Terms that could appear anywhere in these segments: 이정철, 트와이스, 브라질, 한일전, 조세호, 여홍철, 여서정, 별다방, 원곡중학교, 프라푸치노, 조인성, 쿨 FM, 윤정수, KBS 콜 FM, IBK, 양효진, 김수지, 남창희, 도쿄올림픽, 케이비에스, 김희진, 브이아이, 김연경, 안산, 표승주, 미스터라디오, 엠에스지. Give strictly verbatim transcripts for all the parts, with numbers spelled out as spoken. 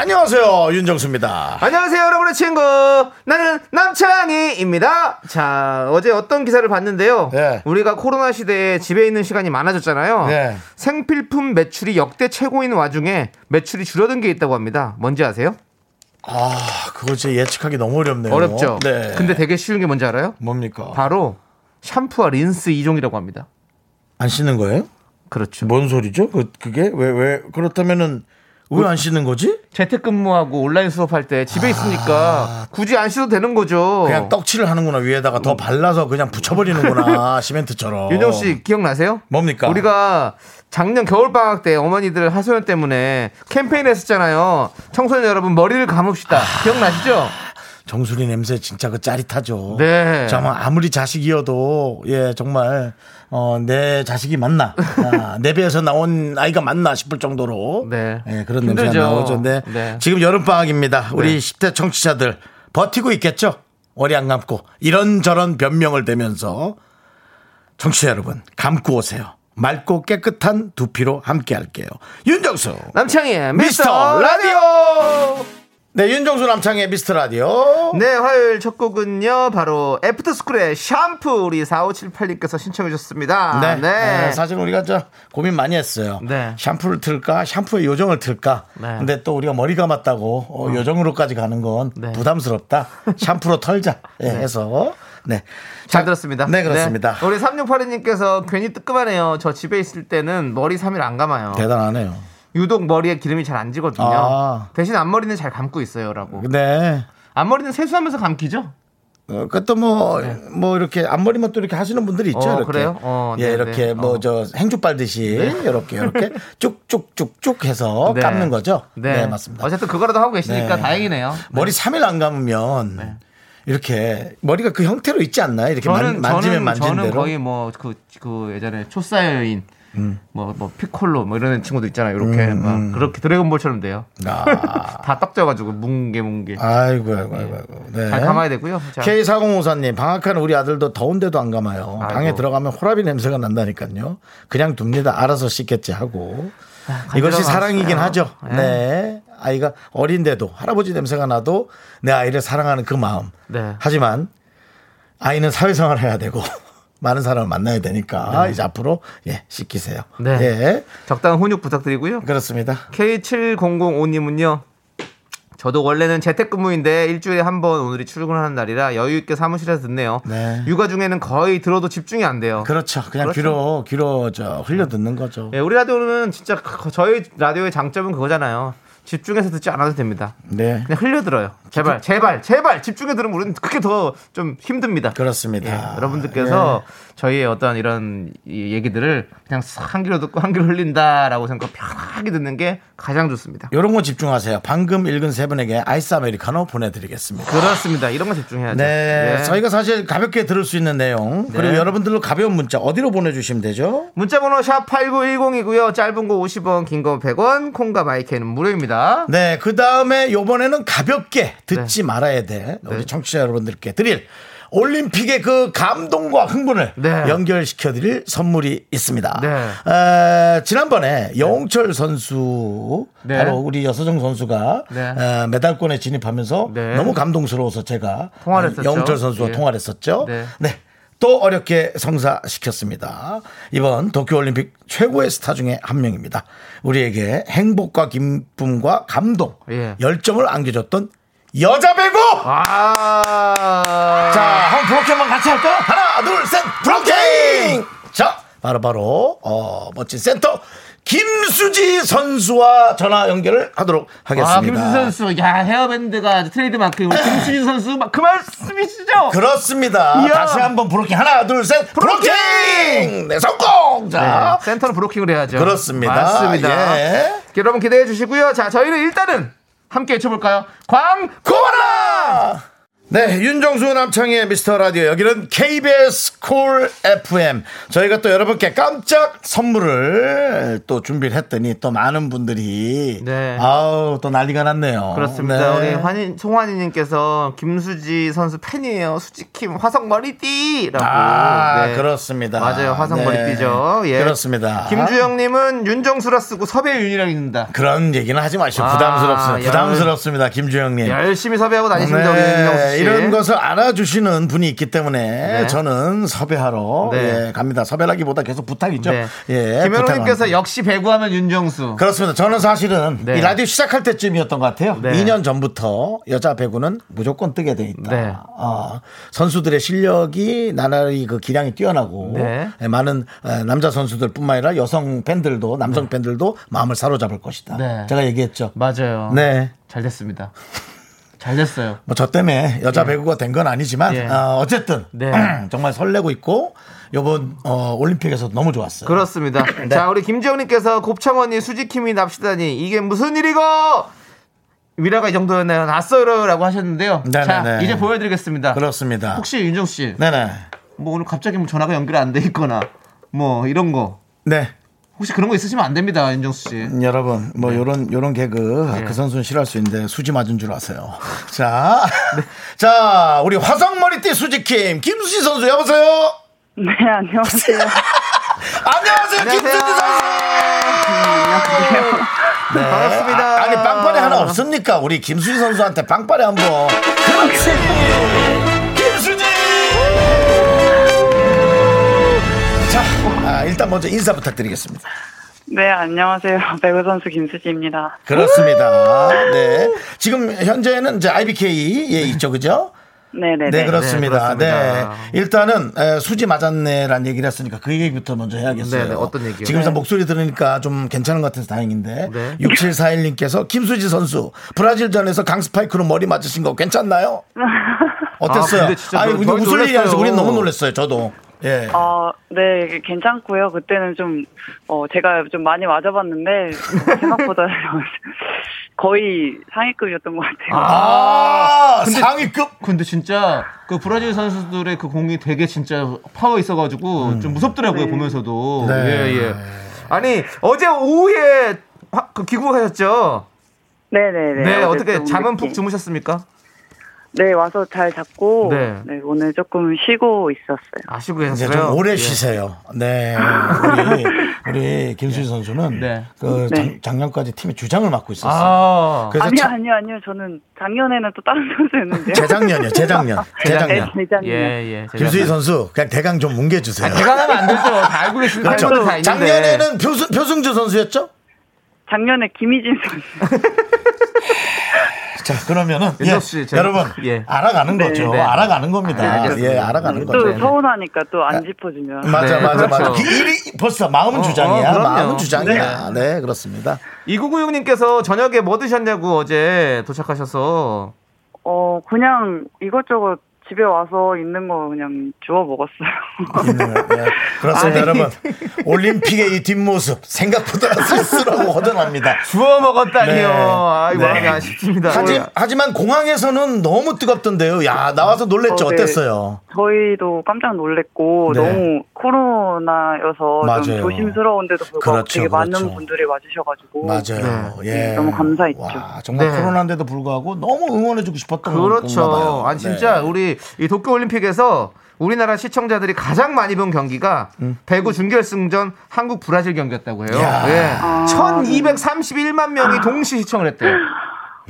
안녕하세요, 윤정수입니다. 안녕하세요, 여러분의 친구. 나는 남창희입니다. 자, 어제 어떤 기사를 봤는데요. 네. 우리가 코로나 시대에 집에 있는 시간이 많아졌잖아요. 네. 생필품 매출이 역대 최고인 와중에 매출이 줄어든 게 있다고 합니다. 뭔지 아세요? 아, 그걸 제 예측하기 너무 어렵네요. 어렵죠. 네. 근데 되게 쉬운 게 뭔지 알아요? 뭡니까? 바로 샴푸와 린스 두 종이라고 합니다. 안 씻는 거예요? 그렇죠. 뭔 소리죠? 그, 그게 왜, 왜 그렇다면은 왜 안 씻는 거지? 재택근무하고 온라인 수업할 때 집에 있으니까 아... 굳이 안 씻어도 되는 거죠. 그냥 떡칠을 하는구나. 위에다가 더 발라서 그냥 붙여버리는구나. 시멘트처럼. 윤정 씨 기억나세요? 뭡니까? 우리가 작년 겨울방학 때 어머니들 하소연 때문에 캠페인 했었잖아요. 청소년 여러분 머리를 감읍시다. 기억나시죠? 정수리 냄새 진짜 그 짜릿하죠. 네. 정말 아무리 자식이어도 예 정말 어, 내 자식이 맞나 아, 내 배에서 나온 아이가 맞나 싶을 정도로 네 예, 그런 힘들죠. 냄새가 나오죠. 네. 네. 지금 여름 방학입니다. 우리 네. 십 대 청취자들 버티고 있겠죠. 머리 안 감고 이런저런 변명을 대면서 청취자 여러분 감고 오세요. 맑고 깨끗한 두피로 함께할게요. 윤정수 남창희의 미스터 라디오. 네, 윤정수 남창의 미스터라디오. 네, 화요일 첫 곡은요 바로 애프터스쿨의 샴푸 우리 사오칠팔님께서 신청해 주셨습니다. 네. 네. 네, 사실 우리가 저 고민 많이 했어요. 네. 샴푸를 틀까 샴푸의 요정을 틀까. 네. 근데 또 우리가 머리 감았다고 어, 요정으로까지 가는 건 네. 부담스럽다. 샴푸로 털자 네. 해서 네. 잘 들었습니다. 네, 그렇습니다. 네. 우리 삼육팔이님께서 괜히 뜨끔하네요. 저 집에 있을 때는 머리 삼 일 안 감아요. 대단하네요. 유독 머리에 기름이 잘 안 지거든요. 아. 대신 앞머리는 잘 감고 있어요라고. 네. 앞머리는 세수하면서 감기죠? 어, 그것도 뭐, 네. 뭐 이렇게 앞머리만 또 이렇게 하시는 분들이 있죠. 어, 이렇게. 그래요? 어, 네, 예, 이렇게 네. 뭐 저 행주 빨듯이 네. 이렇게 이렇게 쭉쭉쭉쭉 해서 네. 감는 거죠. 네. 네, 맞습니다. 어쨌든 그거라도 하고 계시니까 네. 다행이네요. 네. 머리 삼 일 안 감으면. 네. 이렇게 머리가 그 형태로 있지 않나요? 이렇게 저는, 만, 만지면 만지는 저는 대로. 거의 뭐 그 그 예전에 초사의 여인 음. 뭐, 뭐, 피콜로, 뭐, 이런 친구도 있잖아요. 이렇게. 음, 음. 막, 그렇게 드래곤볼처럼 돼요. 아. 다 떡져가지고, 뭉게, 뭉게. 아이고, 아이고, 아이고. 아이고. 네. 잘 감아야 되고요. 자. 케이 사공오사님, 방학하는 우리 아들도 더운데도 안 감아요. 아이고. 방에 들어가면 호라비 냄새가 난다니까요. 그냥 둡니다. 알아서 씻겠지 하고. 아, 이것이 사랑이긴 있어요. 하죠. 네. 네. 아이가 어린데도, 할아버지 냄새가 나도 내 아이를 사랑하는 그 마음. 네. 하지만, 아이는 사회생활을 해야 되고. 많은 사람을 만나야 되니까 네. 이제 앞으로 예 씻기세요. 네. 예. 적당한 훈육 부탁드리고요. 그렇습니다. 케이 칠공공오님은요. 저도 원래는 재택근무인데 일주일에 한 번 오늘이 출근하는 날이라 여유 있게 사무실에서 듣네요. 네. 육아 중에는 거의 들어도 집중이 안 돼요. 그렇죠. 그냥 그렇죠. 귀로 귀로 저 흘려 듣는 거죠. 예, 우리 라디오는 진짜 저희 라디오의 장점은 그거잖아요. 집중해서 듣지 않아도 됩니다. 네. 그냥 흘려들어요. 제발, 제발, 제발 집중해 들으면 우리는 그렇게 더 좀 힘듭니다. 그렇습니다. 예, 여러분들께서 예. 저희의 어떤 이런 얘기들을 그냥 한 귀로 듣고 한 귀로 흘린다라고 생각 편하게 듣는 게 가장 좋습니다. 이런 거 집중하세요. 방금 읽은 세 분에게 아이스 아메리카노 보내드리겠습니다. 그렇습니다. 이런 거 집중해야죠. 네. 예. 저희가 사실 가볍게 들을 수 있는 내용 그리고 네. 여러분들로 가벼운 문자 어디로 보내주시면 되죠? 문자번호 샵 팔구일공이고요. 짧은 거 오십 원, 긴 거 백 원, 콩과 마이크는 무료입니다. 네, 그 다음에 요번에는 가볍게 듣지 네. 말아야 될 우리 네. 청취자 여러분들께 드릴 올림픽의 그 감동과 흥분을 네. 연결시켜드릴 선물이 있습니다. 네. 에, 지난번에 여홍철 선수 네. 바로 우리 여서정 선수가 네. 에, 메달권에 진입하면서 네. 너무 감동스러워서 제가 여홍철 선수와 예. 통화를 했었죠. 네. 네. 또 어렵게 성사시켰습니다. 이번 도쿄올림픽 최고의 스타 중에 한 명입니다. 우리에게 행복과 기쁨과 감동, 예. 열정을 안겨줬던 여자 배구! 아~ 자, 한 브로킹만 같이 할까요? 하나, 둘, 셋, 브로킹! 자, 바로바로, 바로, 어, 멋진 센터. 김수지 선수와 전화 연결을 하도록 하겠습니다. 아, 김수지 선수, 야 헤어밴드가 트레이드마크 김수지 선수 막 그 말씀이시죠? 그렇습니다. 이야. 다시 한번 브로킹 하나, 둘, 셋, 브로킹. 브로킹! 네, 성공. 자, 네, 센터는 브로킹을 해야죠. 그렇습니다. 맞습니다. 예. 여러분 기대해 주시고요. 자, 저희는 일단은 함께 외쳐볼까요? 광고라! 네, 윤정수 남창희의 미스터라디오, 여기는 케이비에스 콜 에프엠. 저희가 또 여러분께 깜짝 선물을 또 준비를 했더니 또 많은 분들이 네. 아우 또 난리가 났네요. 그렇습니다. 네. 우리 환인, 송환이님께서 김수지 선수 팬이에요. 수지킴 화성머리띠라고. 아 네. 그렇습니다. 맞아요, 화성머리띠죠. 네. 예. 그렇습니다. 김주영님은 윤정수라 쓰고 섭외윤이라고 읽는다. 그런 얘기는 하지 마시고 아, 부담스럽습니다. 열... 부담스럽습니다, 김주영님. 열심히 섭외하고 다니십니다. 네. 우리 윤정수 씨. 이런 것을 알아주시는 분이 있기 때문에 네. 저는 섭외하러 네. 예, 갑니다. 섭외라기보다 계속 부탁이죠. 네. 예, 김현우님께서 역시 배구하면 윤정수. 그렇습니다. 저는 사실은 네. 이 라디오 시작할 때쯤이었던 것 같아요. 네. 이 년 전부터 여자 배구는 무조건 뜨게 돼 있다. 네. 어, 선수들의 실력이 나날이 그 기량이 뛰어나고 네. 예, 많은 남자 선수들뿐만 아니라 여성 팬들도 남성 네. 팬들도 마음을 사로잡을 것이다. 네. 제가 얘기했죠. 맞아요. 네, 잘 됐습니다. 잘 됐어요. 뭐 저 때문에 여자 예. 배구가 된 건 아니지만 예. 어, 어쨌든 네. 정말 설레고 있고 이번 어, 올림픽에서도 너무 좋았어요. 그렇습니다. 네. 자, 우리 김지영님께서 곱창언니 수지킴이 납시다니 이게 무슨 일이고 미라가 이 정도였나요? 낯설어라고 하셨는데요. 네네네. 자, 이제 보여드리겠습니다. 그렇습니다. 혹시 윤정수 씨, 네네. 뭐 오늘 갑자기 뭐 전화가 연결 안 돼 있거나 뭐 이런 거. 네. 혹시 그런 거 있으시면 안 됩니다, 윤정수 씨. 음, 여러분, 뭐, 네. 요런, 요런 개그, 네. 그 선수는 싫어할 수 있는데, 수지 맞은 줄 아세요. 자, 네. 자, 우리 화성머리띠 수지킴, 김수지 선수, 여보세요? 네, 안녕하세요. 안녕하세요, 김수지 선수! 네. 반갑습니다. 아니, 빵빠레 하나 없습니까? 우리 김수지 선수한테 빵빠레 한 번. 그렇지! 김수지! 자. 아, 일단 먼저 인사 부탁드리겠습니다. 네, 안녕하세요. 배구 선수 김수지입니다. 그렇습니다. 네, 지금 현재는 이제 아이비케이 예 있죠, 그죠? 네, 네, 네, 그렇습니다. 네, 그렇습니다. 네, 일단은 에, 수지 맞았네란 얘기를 했으니까 그 얘기부터 먼저 해야겠어요. 네네, 어떤 얘기요? 지금 네. 목소리 들으니까 좀 괜찮은 것 같아서 다행인데. 네. 육칠사일님께서 김수지 선수 브라질전에서 강스파이크로 머리 맞으신 거 괜찮나요? 어땠어요? 아, 근데 진짜 아니, 너, 무슨 일이라서 우리는 너무 놀랐어요, 저도. 예. 어, 네, 괜찮고요. 그때는 좀, 어, 제가 좀 많이 맞아봤는데, 생각보다 거의 상위급이었던 것 같아요. 아, 근데, 상위급? 근데 진짜, 그 브라질 선수들의 그 공이 되게 진짜 파워 있어가지고, 음. 좀 무섭더라고요, 네. 보면서도. 네. 예, 예. 아니, 어제 오후에 그 귀국하셨죠? 네네네. 네, 어떻게 잠은 푹 주무셨습니까? 네, 와서 잘 잡고 네. 네, 오늘 조금 쉬고 있었어요. 아, 쉬고 계셨어요? 좀 오래 예. 쉬세요. 네, 우리, 우리 김수지 선수는 네. 그 네. 작년까지 팀의 주장을 맡고 있었어요. 아~ 그래서 아니요, 참... 아니요, 아니요. 저는 작년에는 또 다른 선수였는데요. 재작년이요, 재작년. 재작년. 네, 재작년. 예, 예, 재작년. 김수지 선수 그냥 대강 좀 뭉개주세요. 아, 대강하면 안 되죠. 다 알고 계시는 그렇죠. 다 있는데. 작년에는 표수, 표승주 선수였죠? 작년에 김희진 선수. 자, 그러면은 예, 씨, 여러분 예. 알아가는 네, 거죠. 네. 알아가는 겁니다. 아, 예, 알아가는 또 거죠. 또 서운하니까 또 안 짚어주면. 네, 맞아, 맞아, 맞아. 일이 벌써 마음은 어, 주장이야. 어, 마음은 주장이야. 네, 네 그렇습니다. 이구구육님께서 저녁에 뭐 드셨냐고 어제 도착하셔서. 어, 그냥 이것저것. 집에 와서 있는 거 그냥 주워 먹었어요. 네, 그렇습니다. 아니, 여러분 올림픽의 이 뒷모습 생각보다 쓸쓸하고 허전합니다. 주워 먹었다니요. 네. 아이고 네. 아쉽습니다. 하지, 하지만 공항에서는 너무 뜨겁던데요. 야, 나와서 놀랬죠. 어, 네. 어땠어요? 저희도 깜짝 놀랬고 네. 너무 코로나여서 맞아요. 좀 조심스러운데도 불구하고 그렇죠, 되게 그렇죠. 많은 분들이 와주셔가지고 맞아요. 네. 네. 예. 너무 감사했죠. 와, 정말 네. 코로나인데도 불구하고 너무 응원해주고 싶었던 거 그렇죠. 봐요. 아니, 진짜 네. 우리 이 도쿄올림픽에서 우리나라 시청자들이 가장 많이 본 경기가 음. 배구 준결승전 한국 브라질 경기였다고 해요. 예. 아, 천이백삼십일만 명이 동시 시청을 했대요.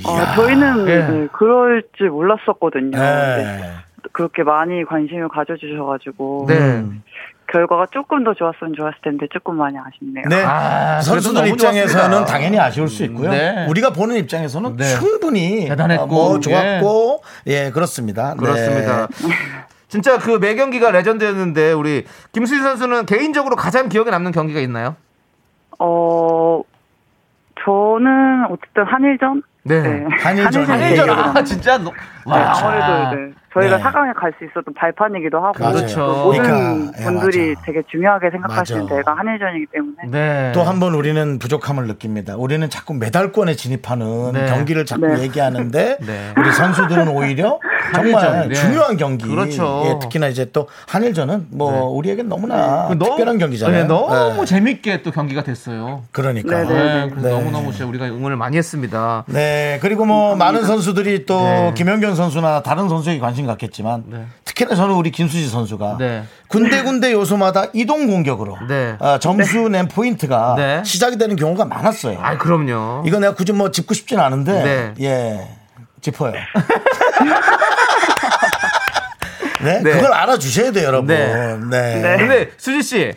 아, 저희는 예. 네, 그럴 줄 몰랐었거든요. 네. 그렇게 많이 관심을 가져주셔가지고 네. 음. 결과가 조금 더 좋았으면 좋았을 텐데 조금 많이 아쉽네요. 네. 아, 선수들 입장에서는 좋았습니다. 당연히 아쉬울 수 있고요. 네. 우리가 보는 입장에서는 네. 충분히 대단했고 뭐 좋았고 예, 예 그렇습니다. 그렇습니다. 네. 진짜 그 매 경기가 레전드였는데 우리 김수지 선수는 개인적으로 가장 기억에 남는 경기가 있나요? 어, 저는 어쨌든 한일전. 네. 네. 한일전. 한일전. 한일전. 아, 진짜. 와. 네, 아무래도 네. 저희가 네. 사 강에 갈 수 있었던 발판이기도 하고 그렇죠. 모든 그러니까, 분들이 예, 되게 중요하게 생각하시는 맞아. 데가 한일전이기 때문에 네. 또 한 번 우리는 부족함을 느낍니다. 우리는 자꾸 메달권에 진입하는 네. 경기를 자꾸 네. 얘기하는데 네. 우리 선수들은 오히려 정말 네. 중요한 경기 그렇죠. 예, 특히나 이제 또 한일전은 뭐 네. 우리에겐 너무나 네. 특별한 너무, 경기잖아요. 네, 너무 네. 재밌게 또 경기가 됐어요. 그러니까 네, 네. 너무너무 진짜 우리가 응원을 많이 했습니다. 네 그리고 뭐 음, 많은 선수들이 또 네. 김연경 선수나 다른 선수에게 관심 갖겠지만 네. 특히나 저는 우리 김수지 선수가 네. 군데군데 요소마다 이동 공격으로 네. 어, 점수 낸 포인트가 네. 시작이 되는 경우가 많았어요. 아 그럼요. 이거 내가 굳이 뭐 짚고 싶진 않은데 네. 예 짚어요. 네? 네 그걸 알아주셔야 돼요, 여러분. 네. 네. 네. 근데 수지 씨.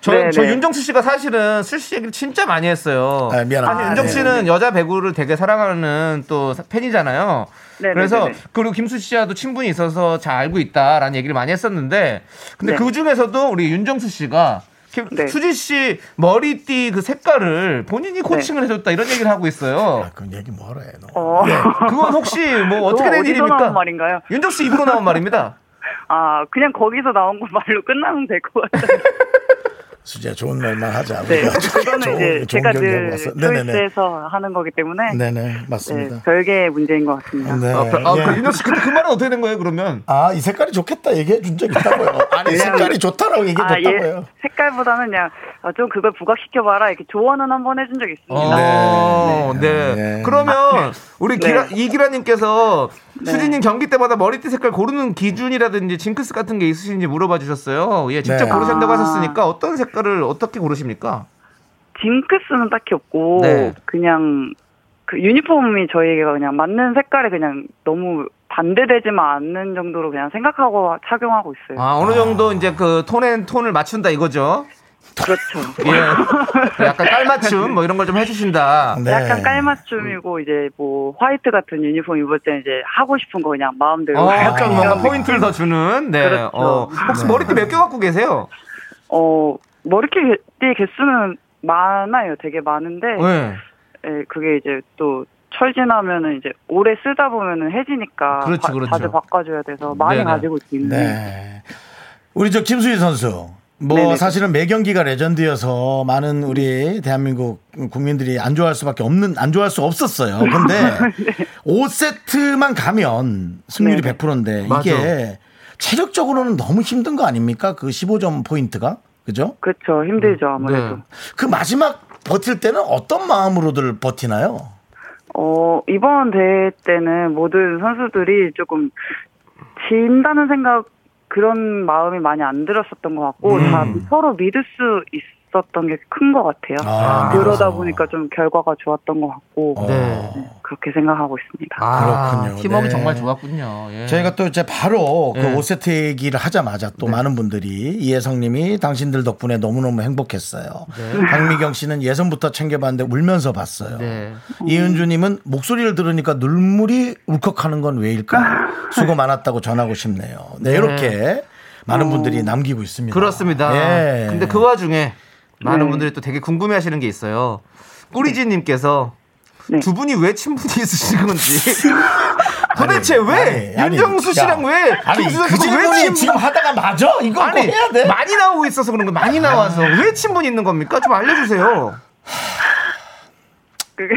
저, 네, 저 네. 윤정수 씨가 사실은 수지 씨 얘기를 진짜 많이 했어요. 아, 미안합니다. 아니, 윤정수 씨는 네, 네. 여자 배구를 되게 사랑하는 또 팬이잖아요. 네, 그래서 네, 네, 네. 그리고 김수지 씨와도 친분이 있어서 잘 알고 있다라는 얘기를 많이 했었는데 근데 네. 그 중에서도 우리 윤정수 씨가 네. 수지 씨 머리띠 그 색깔을 본인이 코칭을 네. 해줬다 이런 얘기를 하고 있어요. 아, 그럼 얘기 뭐하래 너. 어. 네. 그건 혹시 뭐 어떻게 된 일입니까? 윤정수 씨 입으로 나온 말입니다. 아 그냥 거기서 나온 거 말로 끝나면 될 것 같아요. 수지야 좋은 말만 하자. 네, 그거는 좋은, 이제 좋은 제가 늘 초이스에서 하는 거기 때문에. 네네 맞습니다. 네, 별개의 문제인 것 같습니다. 네. 아, 아, 네. 그, 근데 그 말은 어떻게 된 거예요 그러면? 아, 이 색깔이 좋겠다 얘기해 준 적 있다고요. 아니 색깔이 좋다라고 얘기해줬다고요. 아, 예, 색깔보다는 그냥 좀 그걸 부각시켜봐라 이렇게 조언은 한번 해준 적이 있습니다. 아, 네. 네. 네. 네. 그러면 아, 네. 우리 기라, 네. 이기라님께서 네. 수지님 경기 때마다 머리띠 색깔 고르는 기준이라든지 징크스 같은 게 있으신지 물어봐 주셨어요. 예, 직접 네. 고르신다고 아. 하셨으니까 어떤 색깔 를 어떻게 고르십니까? 징크스는 딱히 없고 네. 그냥 그 유니폼이 저희가 그냥 맞는 색깔에 그냥 너무 반대되지만 않는 정도로 그냥 생각하고 착용하고 있어요. 아 어느 정도 아. 이제 그 톤앤 톤을 맞춘다 이거죠? 그렇죠. 예. 약간 깔맞춤 뭐 이런 걸 좀 해주신다. 네. 약간 깔맞춤이고 이제 뭐 화이트 같은 유니폼 입을 때 이제 하고 싶은 거 그냥 마음대로. 아, 약간 뭔가 포인트를 더 주는. 네. 그렇죠. 어. 혹시 네. 머리띠 몇 개 갖고 계세요? 어. 머리띠 개수는 많아요. 되게 많은데 네. 예, 그게 이제 또 철 지나면은 이제 오래 쓰다 보면은 해지니까 그렇죠, 바, 그렇죠. 자주 바꿔줘야 돼서 많이 네네. 가지고 있는데 네. 우리 저 김수희 선수 뭐 네네. 사실은 매 경기가 레전드여서 많은 우리 대한민국 국민들이 안 좋아할 수밖에 없는 안 좋아할 수 없었어요. 근데 네. 오 세트만 가면 승률이 네네. 백 퍼센트인데 맞아. 이게 체력적으로는 너무 힘든 거 아닙니까? 그 십오 점 포인트가? 그죠? 그렇죠. 힘들죠. 아무래도. 네. 그 마지막 버틸 때는 어떤 마음으로들 버티나요? 어, 이번 대회 때는 모든 선수들이 조금 진다는 생각 그런 마음이 많이 안 들었었던 것 같고 음. 다 서로 믿을 수 있었던 게 큰 것 같아요. 아, 그러다 그래서. 보니까 좀 결과가 좋았던 것 같고 네. 네, 그렇게 생각하고 있습니다. 아, 그렇군요. 팀워크 네. 정말 좋았군요. 예. 저희가 또 이제 바로 그 예. 오 세트 얘기를 하자마자 또 네. 많은 분들이 이혜성님이 당신들 덕분에 너무너무 행복했어요. 네. 박미경 씨는 예선부터 챙겨봤는데 울면서 봤어요. 네. 이은주님은 목소리를 들으니까 눈물이 울컥하는 건 왜일까? 수고 많았다고 전하고 싶네요. 네, 네. 이렇게 많은 분들이 오. 남기고 있습니다. 그렇습니다. 예. 근데 그 와중에 많은 네. 분들이 또 되게 궁금해하시는 게 있어요. 꾸리지님께서 네. 두 분이 왜 친분이 있으신 건지 도대체 아니, 왜 아니, 윤정수 씨랑 야, 왜 아니 그 질문이 친분... 지금 하다가 맞아? 이거 아니, 해야 돼? 많이 나오고 있어서 그런 거 많이 나와서 왜 친분이 있는 겁니까? 좀 알려주세요. 그게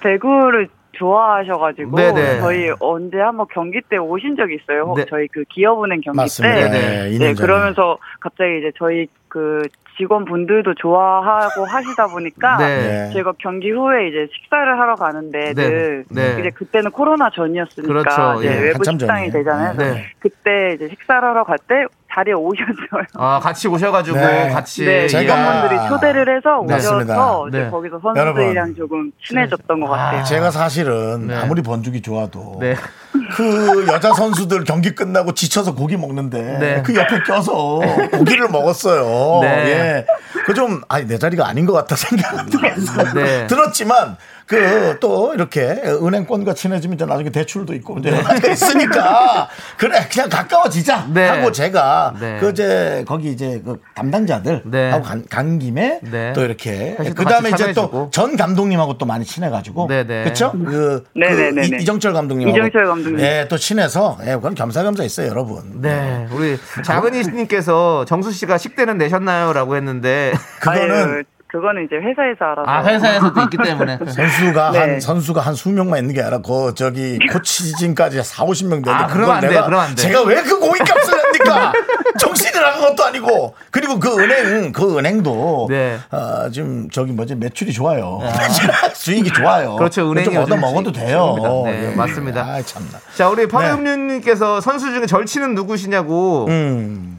배구를 좋아하셔가지고 네네. 저희 언제 한번 경기 때 오신 적이 있어요. 네. 저희 그 기업은행 경기 맞습니다. 때 네, 네, 그러면서 갑자기 이제 저희 그 직원분들도 좋아하고 하시다 보니까 네. 제가 경기 후에 이제 식사를 하러 가는데 네. 네. 이제 그때는 코로나 전이었으니까 그렇죠. 이제 예. 외부 식당이 되잖아요. 네. 그때 이제 식사를 하러 갈 때 자리에 오셨어요. 아 같이 오셔가지고 네. 같이 네, 직원분들이 초대를 해서 네. 오셔서 네. 이제 거기서 선수들이랑 조금 친해졌던 네. 것 같아요. 제가 사실은 네. 아무리 번죽이 좋아도. 네. 그 여자 선수들 경기 끝나고 지쳐서 고기 먹는데 네. 그 옆에 껴서 고기를 먹었어요. 네. 예. 그 좀 아니 내 자리가 아닌 것 같다 생각이 들었어요. 네. 들었지만 그 또 이렇게 은행권과 친해지면 이제 나중에 대출도 있고 이제 있으니까 그래 그냥 가까워지자 네. 하고 제가 네. 그 이제 거기 이제 그 담당자들 네. 하고 간, 간 김에 네. 또 이렇게 그 다음에 이제 또 전 감독님하고 또 많이 친해가지고 네. 그렇죠? 그, 그 이, 이정철 감독님하고 이정철 감독님 예, 또 친해서 예, 그건 겸사겸사 있어요 여러분. 네 우리 작은이님께서 정수 씨가 식대는 내셨나요라고 했는데 그거는. 아유. 그거는 이제 회사에서 알아서. 아, 회사에서도 있기 때문에. 선수가 네. 한, 선수가 한 수명만 있는 게 아니라, 그, 저기, 코치진까지 사오십 명 되는데. 아, 그럼 안 돼, 그럼 안 돼. 제가 왜 그 고깃값을 냅니까? 정신이 나간 것도 아니고. 그리고 그 은행, 그 은행도. 네. 어, 지금 저기 뭐지, 매출이 좋아요. 아. 수익이 좋아요. 그렇죠, 은행이. 좀 얻어 먹어도 돼요. 네, 네, 맞습니다. 아, 참나. 자, 우리 파우영님께서 네. 선수 중에 절친은 누구시냐고. 음.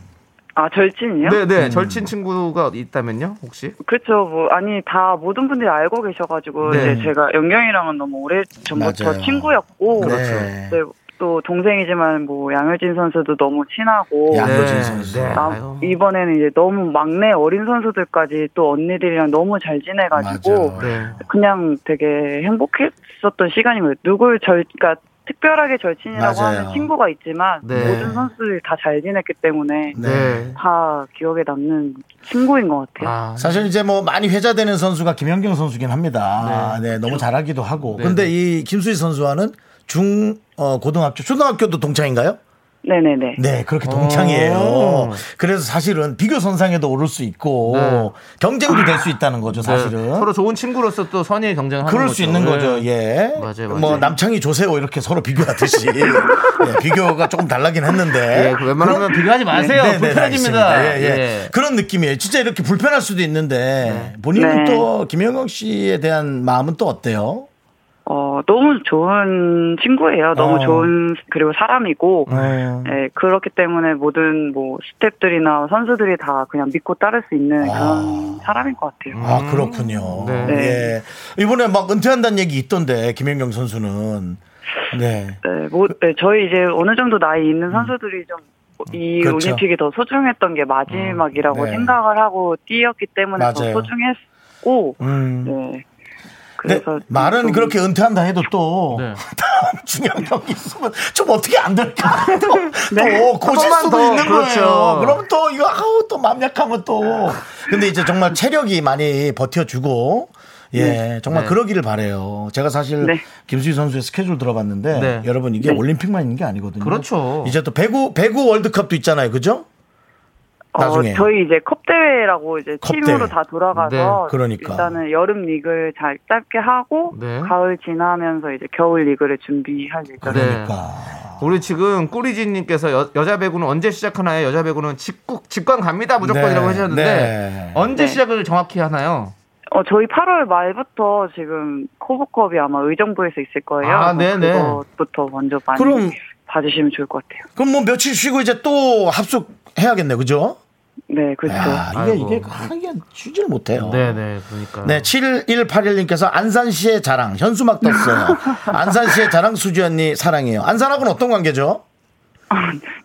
아, 절친이요? 네네, 음. 절친 친구가 있다면요, 혹시? 그쵸, 뭐, 아니, 다 모든 분들이 알고 계셔가지고, 네. 이제 제가 연경이랑은 너무 오래 전부터 친구였고, 그렇죠. 네. 네, 또 동생이지만, 뭐, 양효진 선수도 너무 친하고, 양효진 네. 선수. 네. 아, 이번에는 이제 너무 막내 어린 선수들까지 또 언니들이랑 너무 잘 지내가지고, 네. 그냥 되게 행복했었던 시간이고요. 누굴 절, 그러니까 특별하게 절친이라고 맞아요. 하는 친구가 있지만 네. 모든 선수들이 다 잘 지냈기 때문에 네. 다 기억에 남는 친구인 것 같아요. 아, 사실 이제 뭐 많이 회자되는 선수가 김연경 선수긴 합니다. 네, 네 너무 잘하기도 하고. 네네. 근데 이 김수지 선수와는 중 어, 고등학교, 초등학교도 동창인가요? 네네네. 네, 그렇게 동창이에요. 그래서 사실은 비교 선상에도 오를 수 있고 네. 경쟁도 될 수 있다는 거죠, 사실은. 네. 서로 좋은 친구로서 또 선의의 경쟁을 하는 거죠. 그럴 수 있는 네. 거죠, 예. 맞아요, 맞아요. 뭐 남창희 조세호 이렇게 서로 비교하듯이 네, 비교가 조금 달라긴 했는데. 네, 웬만하면 그런... 비교하지 마세요. 네, 네, 불편해집니다. 네, 네, 예, 예. 네. 그런 느낌이에요. 진짜 이렇게 불편할 수도 있는데 네. 본인은 네. 또 김연경 씨에 대한 마음은 또 어때요? 어, 너무 좋은 친구예요. 너무 어. 좋은, 그리고 사람이고, 네. 네, 그렇기 때문에 모든 뭐 스탭들이나 선수들이 다 그냥 믿고 따를 수 있는 아. 그런 사람인 것 같아요. 아, 그렇군요. 네. 네. 네. 이번에 막 은퇴한다는 얘기 있던데, 김연경 선수는. 네. 네, 뭐, 네, 저희 이제 어느 정도 나이 있는 선수들이 좀 이 그렇죠. 올림픽이 더 소중했던 게 마지막이라고 음. 네. 생각을 하고 뛰었기 때문에 맞아요. 더 소중했고, 음. 네. 그래서 말은 좀... 그렇게 은퇴한다 해도 또 네. 다음 중요한 경기 있으면 좀 어떻게 안 될까 또, 네. 또 고칠 수도 더, 있는 그렇죠. 거예요. 그럼 또 이거 아우 또 맘 약하면 또 근데 이제 정말 체력이 많이 버텨주고 예 네. 정말 네. 그러기를 바래요. 제가 사실 네. 김수희 선수의 스케줄 들어봤는데 네. 여러분 이게 네. 올림픽만 있는 게 아니거든요. 그렇죠. 이제 또 배구 배구 월드컵도 있잖아요, 그죠? 나중에. 어, 저희 이제 컵 대회라고 이제 컵 팀으로 대회. 다 돌아가서 네, 그러니까. 일단은 여름 리그를 잘 짧게 하고 네. 가을 지나면서 이제 겨울 리그를 준비할 예정입니다. 그러니까. 우리 지금 꾸리진님께서 여, 여자 배구는 언제 시작하나요? 여자 배구는 직국 직관 갑니다 무조건이라고 네, 하셨는데 네. 언제 네. 시작을 정확히 하나요? 어, 저희 팔월 말부터 지금 코브컵이 아마 의정부에서 있을 거예요. 아, 네네. 그거부터 먼저 많이 그럼, 봐주시면 좋을 것 같아요. 그럼 뭐 며칠 쉬고 이제 또 합숙. 해야겠네, 그죠? 네, 그렇죠. 야, 이게, 아이고. 이게, 이게 쉬질 못해요. 네네, 그러니까. 네, 칠천백팔십일님께서 안산시의 자랑, 현수막 떴어요. 안산시의 자랑 수지 언니 사랑해요. 안산하고는 어떤 관계죠?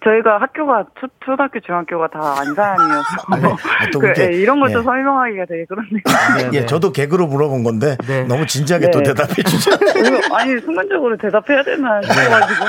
저희가 학교가 초, 초등학교, 중학교가 다 안산이어서. 아, 네. 아, 또 그, 네, 이런 것도 네. 설명하기가 되게 그렇네요. 아, 네, 네. 예, 저도 개그로 물어본 건데 네. 너무 진지하게 네. 또 대답해 주셨네요. 아니 순간적으로 대답해야 되나 싶어가지고.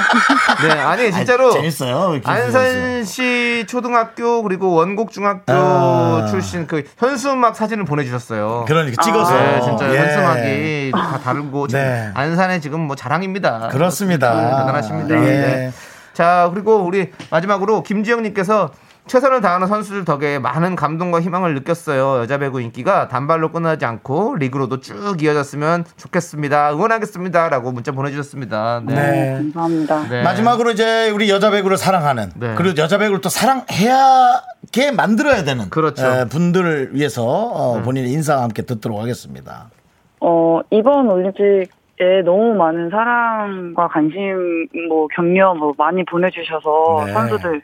네, 아니 진짜로 아니, 재밌어요. 안산시 초등학교 그리고 원곡중학교 아. 출신 그 현수막 사진을 보내주셨어요. 그러니까 찍어서 아. 네, 진짜 예. 현수막이 다 다르고 네. 안산에 지금 뭐 자랑입니다. 그렇습니다. 아. 대단하십니다. 예. 네. 자, 그리고 우리 마지막으로 김지영님께서 최선을 다하는 선수들 덕에 많은 감동과 희망을 느꼈어요. 여자 배구 인기가 단발로 끝나지 않고 리그로도 쭉 이어졌으면 좋겠습니다. 응원하겠습니다. 라고 문자 보내주셨습니다. 네. 네. 감사합니다. 네. 마지막으로 이제 우리 여자 배구를 사랑하는 네. 그리고 여자 배구를 또 사랑해야게 만들어야 되는 그렇죠. 분들을 위해서 어, 음. 본인의 인사와 함께 듣도록 하겠습니다. 어, 이번 올림픽 예, 너무 많은 사랑과 관심, 뭐, 격려, 뭐, 많이 보내주셔서, 네. 선수들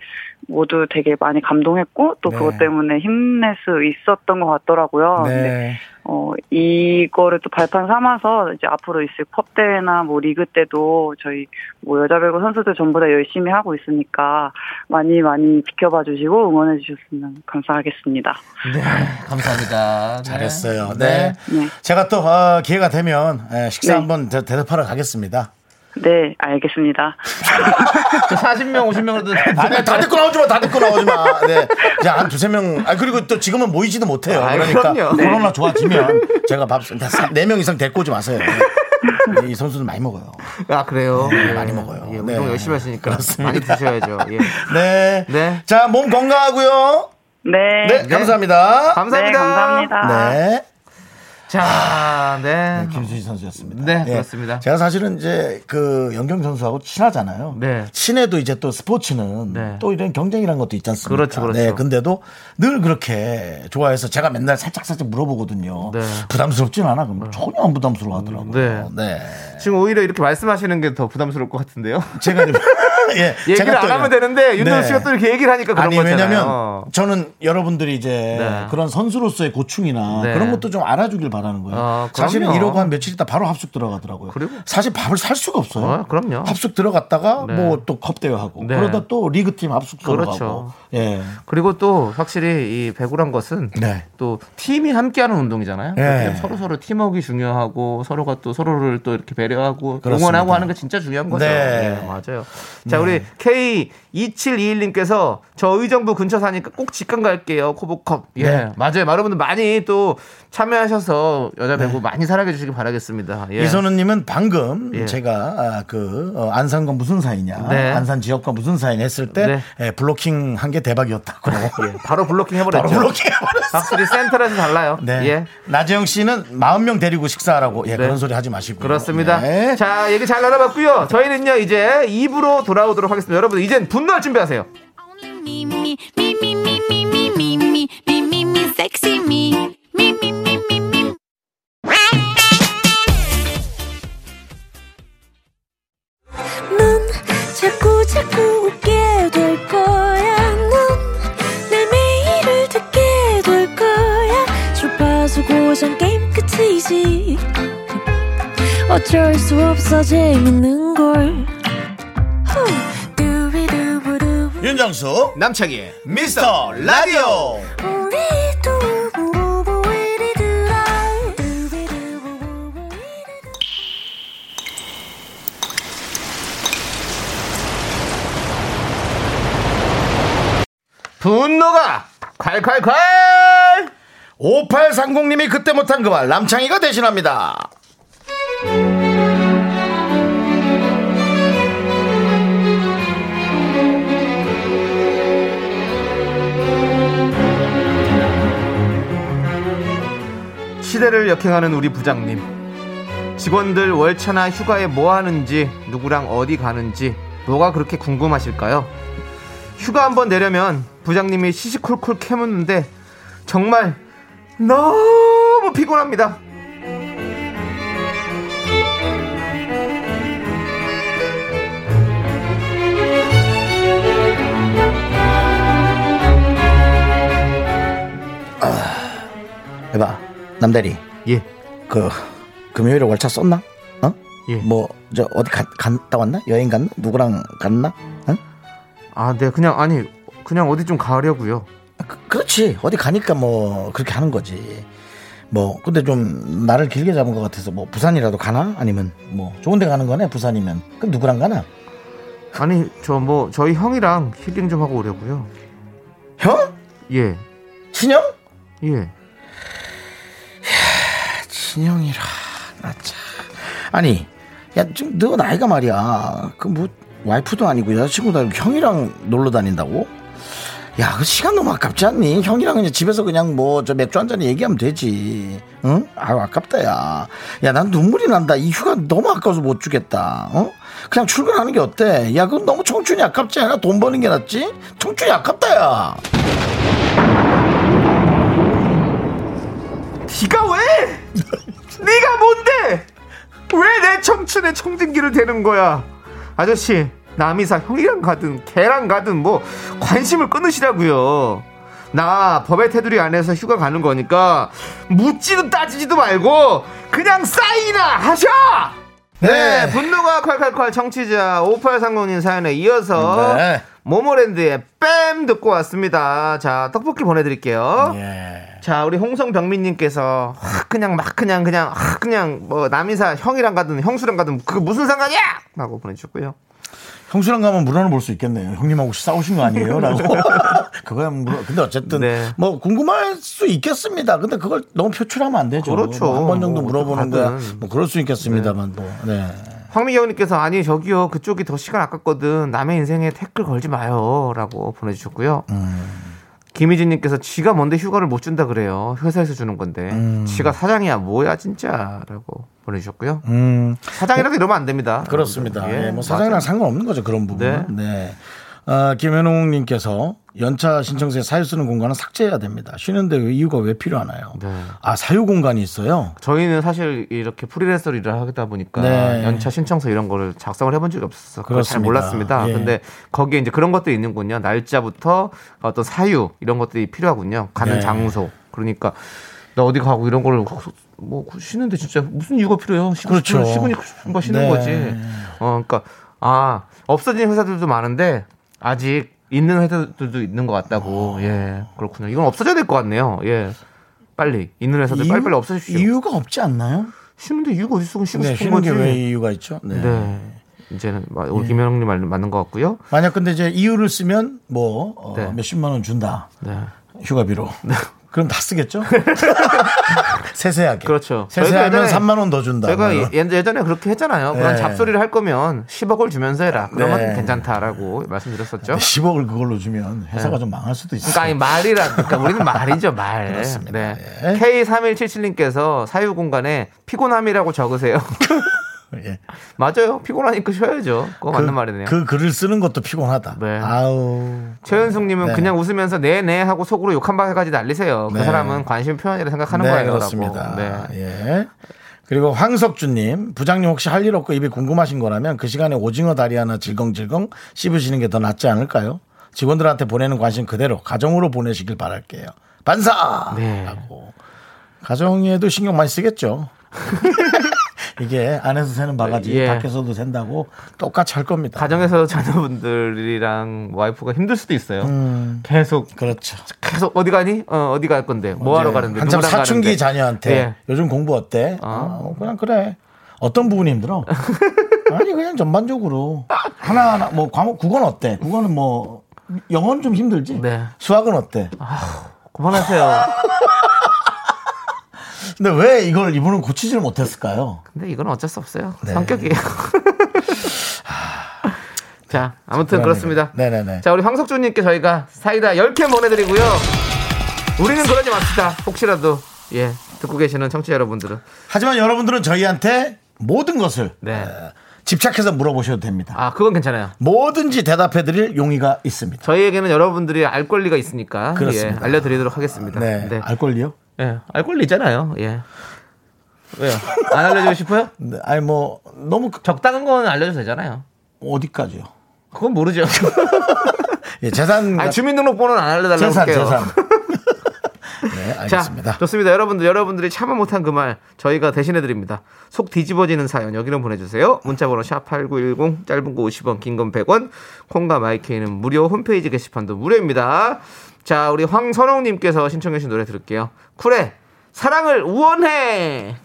모두 되게 많이 감동했고, 또 네. 그것 때문에 힘낼 수 있었던 것 같더라고요. 네. 근데 어, 이거를 또 발판 삼아서 이제 앞으로 있을 컵 대회나 뭐 리그 때도 저희 뭐 여자 배구 선수들 전부 다 열심히 하고 있으니까 많이 많이 지켜봐 주시고 응원해 주셨으면 감사하겠습니다. 네, 감사합니다. 네. 잘했어요. 네. 네. 네. 제가 또 어, 기회가 되면 예, 식사 네. 한번 대, 대접하러 가겠습니다. 네, 알겠습니다. 사십 명, 오십 명으로도 아니, 다 듣고 나오지 마, 다 듣고 나오지 마. 네. 자, 한 두세 명. 아, 그리고 또 지금은 모이지도 못해요. 아, 그러니까 그럼요. 코로나 네. 좋아지면 제가 밥, 네 명 이상 데리고 오지 마세요. 네, 이 선수들 많이 먹어요. 아, 그래요? 네, 많이 먹어요. 예, 운동 네. 열심히 하시니까 그렇습니다. 많이 드셔야죠. 예. 네. 네. 자, 몸 건강하고요. 네. 네, 감사합니다. 감사합니다. 네, 감사합니다. 네. 자, 네. 네, 김수지 선수였습니다. 네, 네, 그렇습니다. 제가 사실은 이제 그 연경 선수하고 친하잖아요. 네. 친해도 이제 또 스포츠는 네. 또 이런 경쟁이라는 것도 있지 않습니까? 그렇죠, 그렇죠. 네, 근데도 늘 그렇게 좋아해서 제가 맨날 살짝 살짝 물어보거든요. 네. 부담스럽진 않아. 그럼 전혀 안 부담스러워하더라고요. 네. 네. 지금 오히려 이렇게 말씀하시는 게 더 부담스러울 것 같은데요. 제가 예, 얘기를 제가 안 하면 되는데 윤정 씨가 네. 또 이렇게 얘기를 하니까 그런 아니, 거잖아요. 왜냐면 어. 저는 여러분들이 이제 네. 그런 선수로서의 고충이나 네. 그런 것도 좀 알아주길 바라는 거예요. 아, 사실은 이러고 한 며칠 있다 바로 합숙 들어가더라고요. 그리고? 사실 밥을 살 수가 없어요. 어, 그럼요. 합숙 들어갔다가 네. 뭐 또 컵 대회하고 네. 그러다 또 리그 팀 합숙 들어가고. 그렇죠. 예. 그리고 또 확실히 이 배구란 것은 네. 또 팀이 함께하는 운동이잖아요. 네. 서로 서로 팀워크가 중요하고 서로가 또 서로를 또 이렇게 배려하고 그렇습니다. 응원하고 하는 게 진짜 중요한 거죠. 네, 네 맞아요. 자, 우리 케이 이칠이일 님께서 저 의정부 근처 사니까 꼭 직관 갈게요. 코보컵. 예. 네. 맞아요. 많은 분들 많이 또 참여하셔서 여자 배구 네. 많이 사랑해 주시기 바라겠습니다. 예. 이선우 님은 방금 예. 제가 아, 그 어, 안산과 무슨 사이냐. 네. 안산 지역과 무슨 사이냐 했을 때 네. 예, 블로킹 한 게 대박이었다고. 예. 바로 블로킹 해버렸죠. 바로 블로킹 해버렸어요. 확실히 센터라서 달라요. 네. 예. 나재영 씨는 마흔 명 데리고 식사하라고. 예, 네. 그런 소리 하지 마시고요. 그렇습니다. 네. 자, 얘기 잘 나눠봤고요. 저희는요. 이제 이 부로 돌아오도록 하겠습니다. 여러분 이젠 분노할 준비하세요. 넌 자꾸 자꾸 웃게 될 거야. 넌 내 매일을 듣게 될 거야. 주파수 고정 게임 끝이지. 어쩔 수 없어 재밌는 걸. 윤정수 남창희 미스터라디오. 분노가 콸콸콸. 오팔삼공 님이 그때 못한 그 말 남창희가 대신합니다. 시대를 역행하는 우리 부장님, 직원들 월차나 휴가에 뭐 하는지, 누구랑 어디 가는지 뭐가 그렇게 궁금하실까요? 휴가 한번 내려면 부장님이 시시콜콜 캐묻는데 정말 너무 피곤합니다. 아, 해봐 남대리. 예. 그 금요일에 월차 썼나? 어? 예. 뭐 저 어디 가, 갔다 왔나? 여행 갔나? 누구랑 갔나? 응? 아, 네. 그냥 아니 그냥 어디 좀 가려고요. 아, 그, 그렇지. 어디 가니까 뭐 그렇게 하는 거지. 뭐 근데 좀 나를 길게 잡은 것 같아서 뭐 부산이라도 가나? 아니면 뭐 좋은 데 가는 거네. 부산이면. 그럼 누구랑 가나? 아니 저 뭐 저희 형이랑 힐링 좀 하고 오려고요. 형? 예. 친형? 예. 진영이라 나 참. 아니 야 지금 너 나이가 말이야 그 뭐 와이프도 아니고 여자친구도 아니고 형이랑 놀러 다닌다고? 야 그 시간 너무 아깝지 않니? 형이랑 그냥 집에서 그냥 뭐 저 맥주 한잔 얘기하면 되지. 응? 아유 아깝다. 야 야 난 눈물이 난다. 이 휴가 너무 아까워서 못 주겠다. 어? 그냥 출근하는 게 어때? 야 그건 너무 청춘이 아깝지 않아? 돈 버는 게 낫지? 청춘이 아깝다. 야 니가 왜? 네가 뭔데? 왜 내 청춘의 청진기를 대는 거야? 아저씨 남이사 형이랑 가든 걔랑 가든 뭐 관심을 끊으시라고요. 나 법의 테두리 안에서 휴가 가는 거니까 묻지도 따지지도 말고 그냥 사인이나 하셔. 네, 네, 분노가 콸콸콸 청취자 오팔삼공님 사연에 이어서 네. 모모랜드의 뺨 듣고 왔습니다. 자, 떡볶이 보내드릴게요. 예. 자, 우리 홍성병민님께서 확 그냥 막 그냥 그냥 확 그냥 뭐 남이사 형이랑 가든 형수랑 가든 그게 무슨 상관이야? 라고 보내주셨고요. 형수랑 가면 물어는 볼 수 있겠네요. 형님하고 싸우신 거 아니에요? 라고. 그거야, 물어. 근데 어쨌든, 네. 뭐, 궁금할 수 있겠습니다. 근데 그걸 너무 표출하면 안 되죠. 그렇죠. 뭐 한 번 정도 뭐, 물어보는 거야. 뭐, 그럴 수 있겠습니다만, 네. 뭐, 네. 황미경님께서 아니, 저기요. 그쪽이 더 시간 아깝거든. 남의 인생에 태클 걸지 마요. 라고 보내주셨고요. 음. 김희진님께서 지가 뭔데 휴가를 못 준다 그래요. 회사에서 주는 건데. 음. 지가 사장이야. 뭐야 진짜. 라고 보내주셨고요. 음. 사장이라도 이러면 안 됩니다. 그렇습니다. 예, 예, 뭐 사장이랑 맞아. 상관없는 거죠. 그런 부분은. 네. 네. 아, 김현웅님께서 연차 신청서에 사유 쓰는 공간은 삭제해야 됩니다. 쉬는데 왜 이유가 왜 필요하나요? 네. 아, 사유 공간이 있어요? 저희는 사실 이렇게 프리랜서로 일을 하다 보니까 네. 연차 신청서 이런 거를 작성을 해본 적이 없어서 그걸 잘 몰랐습니다. 예. 근데 거기에 이제 그런 것들이 있는군요. 날짜부터 어떤 사유 이런 것들이 필요하군요. 가는 네. 장소. 그러니까 나 어디 가고 이런 걸 뭐 쉬는데 진짜 무슨 이유가 필요해요? 쉬고 그렇죠. 쉬고 싶은 거 쉬는 네. 거지. 어, 그러니까 아, 없어진 회사들도 많은데 아직 있는 회사들도 있는 것 같다고. 오. 예, 그렇군요. 이건 없어져야 될 것 같네요. 예, 빨리 있는 회사들 이유, 빨리빨리 없어지십시오. 이유가 없지 않나요? 쉬는데 이유가 어디 있어? 쉬고 네, 싶은 거지. 쉬는 게 왜 이유가 있죠? 네, 네. 이제는 우리 김현웅님 말 맞는 것 같고요. 만약 근데 이제 이유를 쓰면 뭐 어, 네. 몇십만 원 준다. 네. 휴가비로. 네. 그럼 다 쓰겠죠? 세세하게. 그렇죠. 세세하면 삼만 원 더 준다. 제가 예전에 그렇게 했잖아요. 네. 그런 잡소리를 할 거면 십억을 주면서 해라. 그러면 네. 괜찮다라고 말씀드렸었죠. 십억을 그걸로 주면 회사가 네. 좀 망할 수도 있어요. 그러니까 말이라. 그러니까 우리는 말이죠. 말. 그렇습니다. 네. 네. 케이 삼일칠칠님께서 사유 공간에 피곤함이라고 적으세요. 예. 맞아요. 피곤하니까 쉬어야죠. 그거 그, 맞는 말이네요. 그 글을 쓰는 것도 피곤하다. 네. 아우. 최은숙님은 네. 그냥 웃으면서 네네 하고 속으로 욕 한 방에까지 날리세요. 네. 그 사람은 관심 표현이라 생각하는 네, 거예요. 그렇습니다. 네. 예. 그리고 황석주님, 부장님 혹시 할 일 없고 입이 궁금하신 거라면 그 시간에 오징어 다리 하나 질겅질겅 씹으시는 게 더 낫지 않을까요? 직원들한테 보내는 관심 그대로 가정으로 보내시길 바랄게요. 반사! 네. 라고. 가정에도 신경 많이 쓰겠죠. 이게 안에서 새는 바가지 예. 밖에서도 샌다고 똑같이 할 겁니다. 가정에서 자녀분들이랑 와이프가 힘들 수도 있어요. 음, 계속 그렇죠. 계속 어디 가니? 어, 어디 갈 건데? 뭐 하러 가는데? 한참 사춘기 가는데. 자녀한테 예. 요즘 공부 어때? 어. 어, 그냥 그래. 어떤 부분이 힘들어? 아니 그냥 전반적으로 하나하나 뭐 과목 국어는 어때? 국어는 뭐 영어는 좀 힘들지? 네. 수학은 어때? 아, 그만하세요. 근데 왜 이걸 이분은 고치지를 못했을까요? 근데 이건 어쩔 수 없어요. 네. 성격이에요. 자, 아무튼 그렇습니다. 네네네. 자, 우리 황석준님께 저희가 사이다 열 캔 보내드리고요. 우리는 그러지 맙시다. 혹시라도 예 듣고 계시는 청취자 여러분들은. 하지만 여러분들은 저희한테 모든 것을 네. 어, 집착해서 물어보셔도 됩니다. 아, 그건 괜찮아요. 뭐든지 대답해드릴 용의가 있습니다. 저희에게는 여러분들이 알 권리가 있으니까 예, 알려드리도록 하겠습니다. 아, 네. 네. 알 권리요? 예, 알 권리 있잖아요. 예. 왜요? 안 알려주고 싶어요? 네, 아니 뭐 너무 적당한 건 알려줘도 되잖아요. 어디까지요? 그건 모르죠. 예, 재산. 아니, 주민등록번호는 안 알려달라고 재산, 할게요. 재산. 네, 알겠습니다. 자, 좋습니다. 여러분들, 여러분들이 참아 못한 그 말 저희가 대신해드립니다. 속 뒤집어지는 사연 여기로 보내주세요. 문자번호 샵팔구일공, 짧은 거 오십 원, 긴 건 백 원, 콩과 마이케이는 무료, 홈페이지 게시판도 무료입니다. 자, 우리 황선홍님께서 신청해주신 노래 들을게요. 쿨의 사랑을 우원해.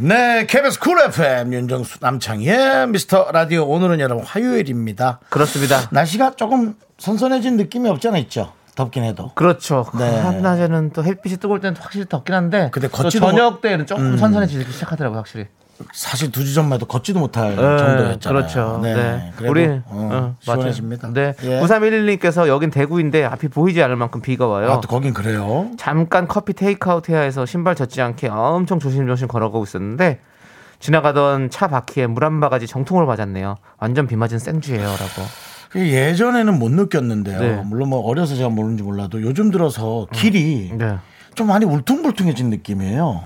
네, 케이비에스 쿨 에프엠 윤정수 남창희의 미스터 라디오. 오늘은 여러분 화요일입니다. 그렇습니다. 날씨가 조금 선선해진 느낌이 없지 않아 있죠. 덥긴 해도. 그렇죠. 네. 한낮에는 또 햇빛이 뜨거울 때는 확실히 덥긴 한데 근데 걷지도 저녁 때는 조금 음. 선선해지기 시작하더라고요. 확실히. 사실 두 주 전만 해도 걷지도 못할 네, 정도였잖아요. 그렇죠. 네. 네. 그래도 우리 어, 어, 시원해집니다. 네. 예. 구삼일일님께서 여긴 대구인데 앞이 보이지 않을 만큼 비가 와요. 아, 또 거긴 그래요. 잠깐 커피 테이크아웃 해야 해서 신발 젖지 않게 엄청 조심조심 걸어가고 있었는데 지나가던 차 바퀴에 물 한 바가지 정통을 맞았네요. 완전 비 맞은 생쥐예요. 라고. 예전에는 못 느꼈는데요. 네. 물론 뭐 어려서 제가 모르는지 몰라도 요즘 들어서 길이 음. 네. 좀 많이 울퉁불퉁해진 느낌이에요.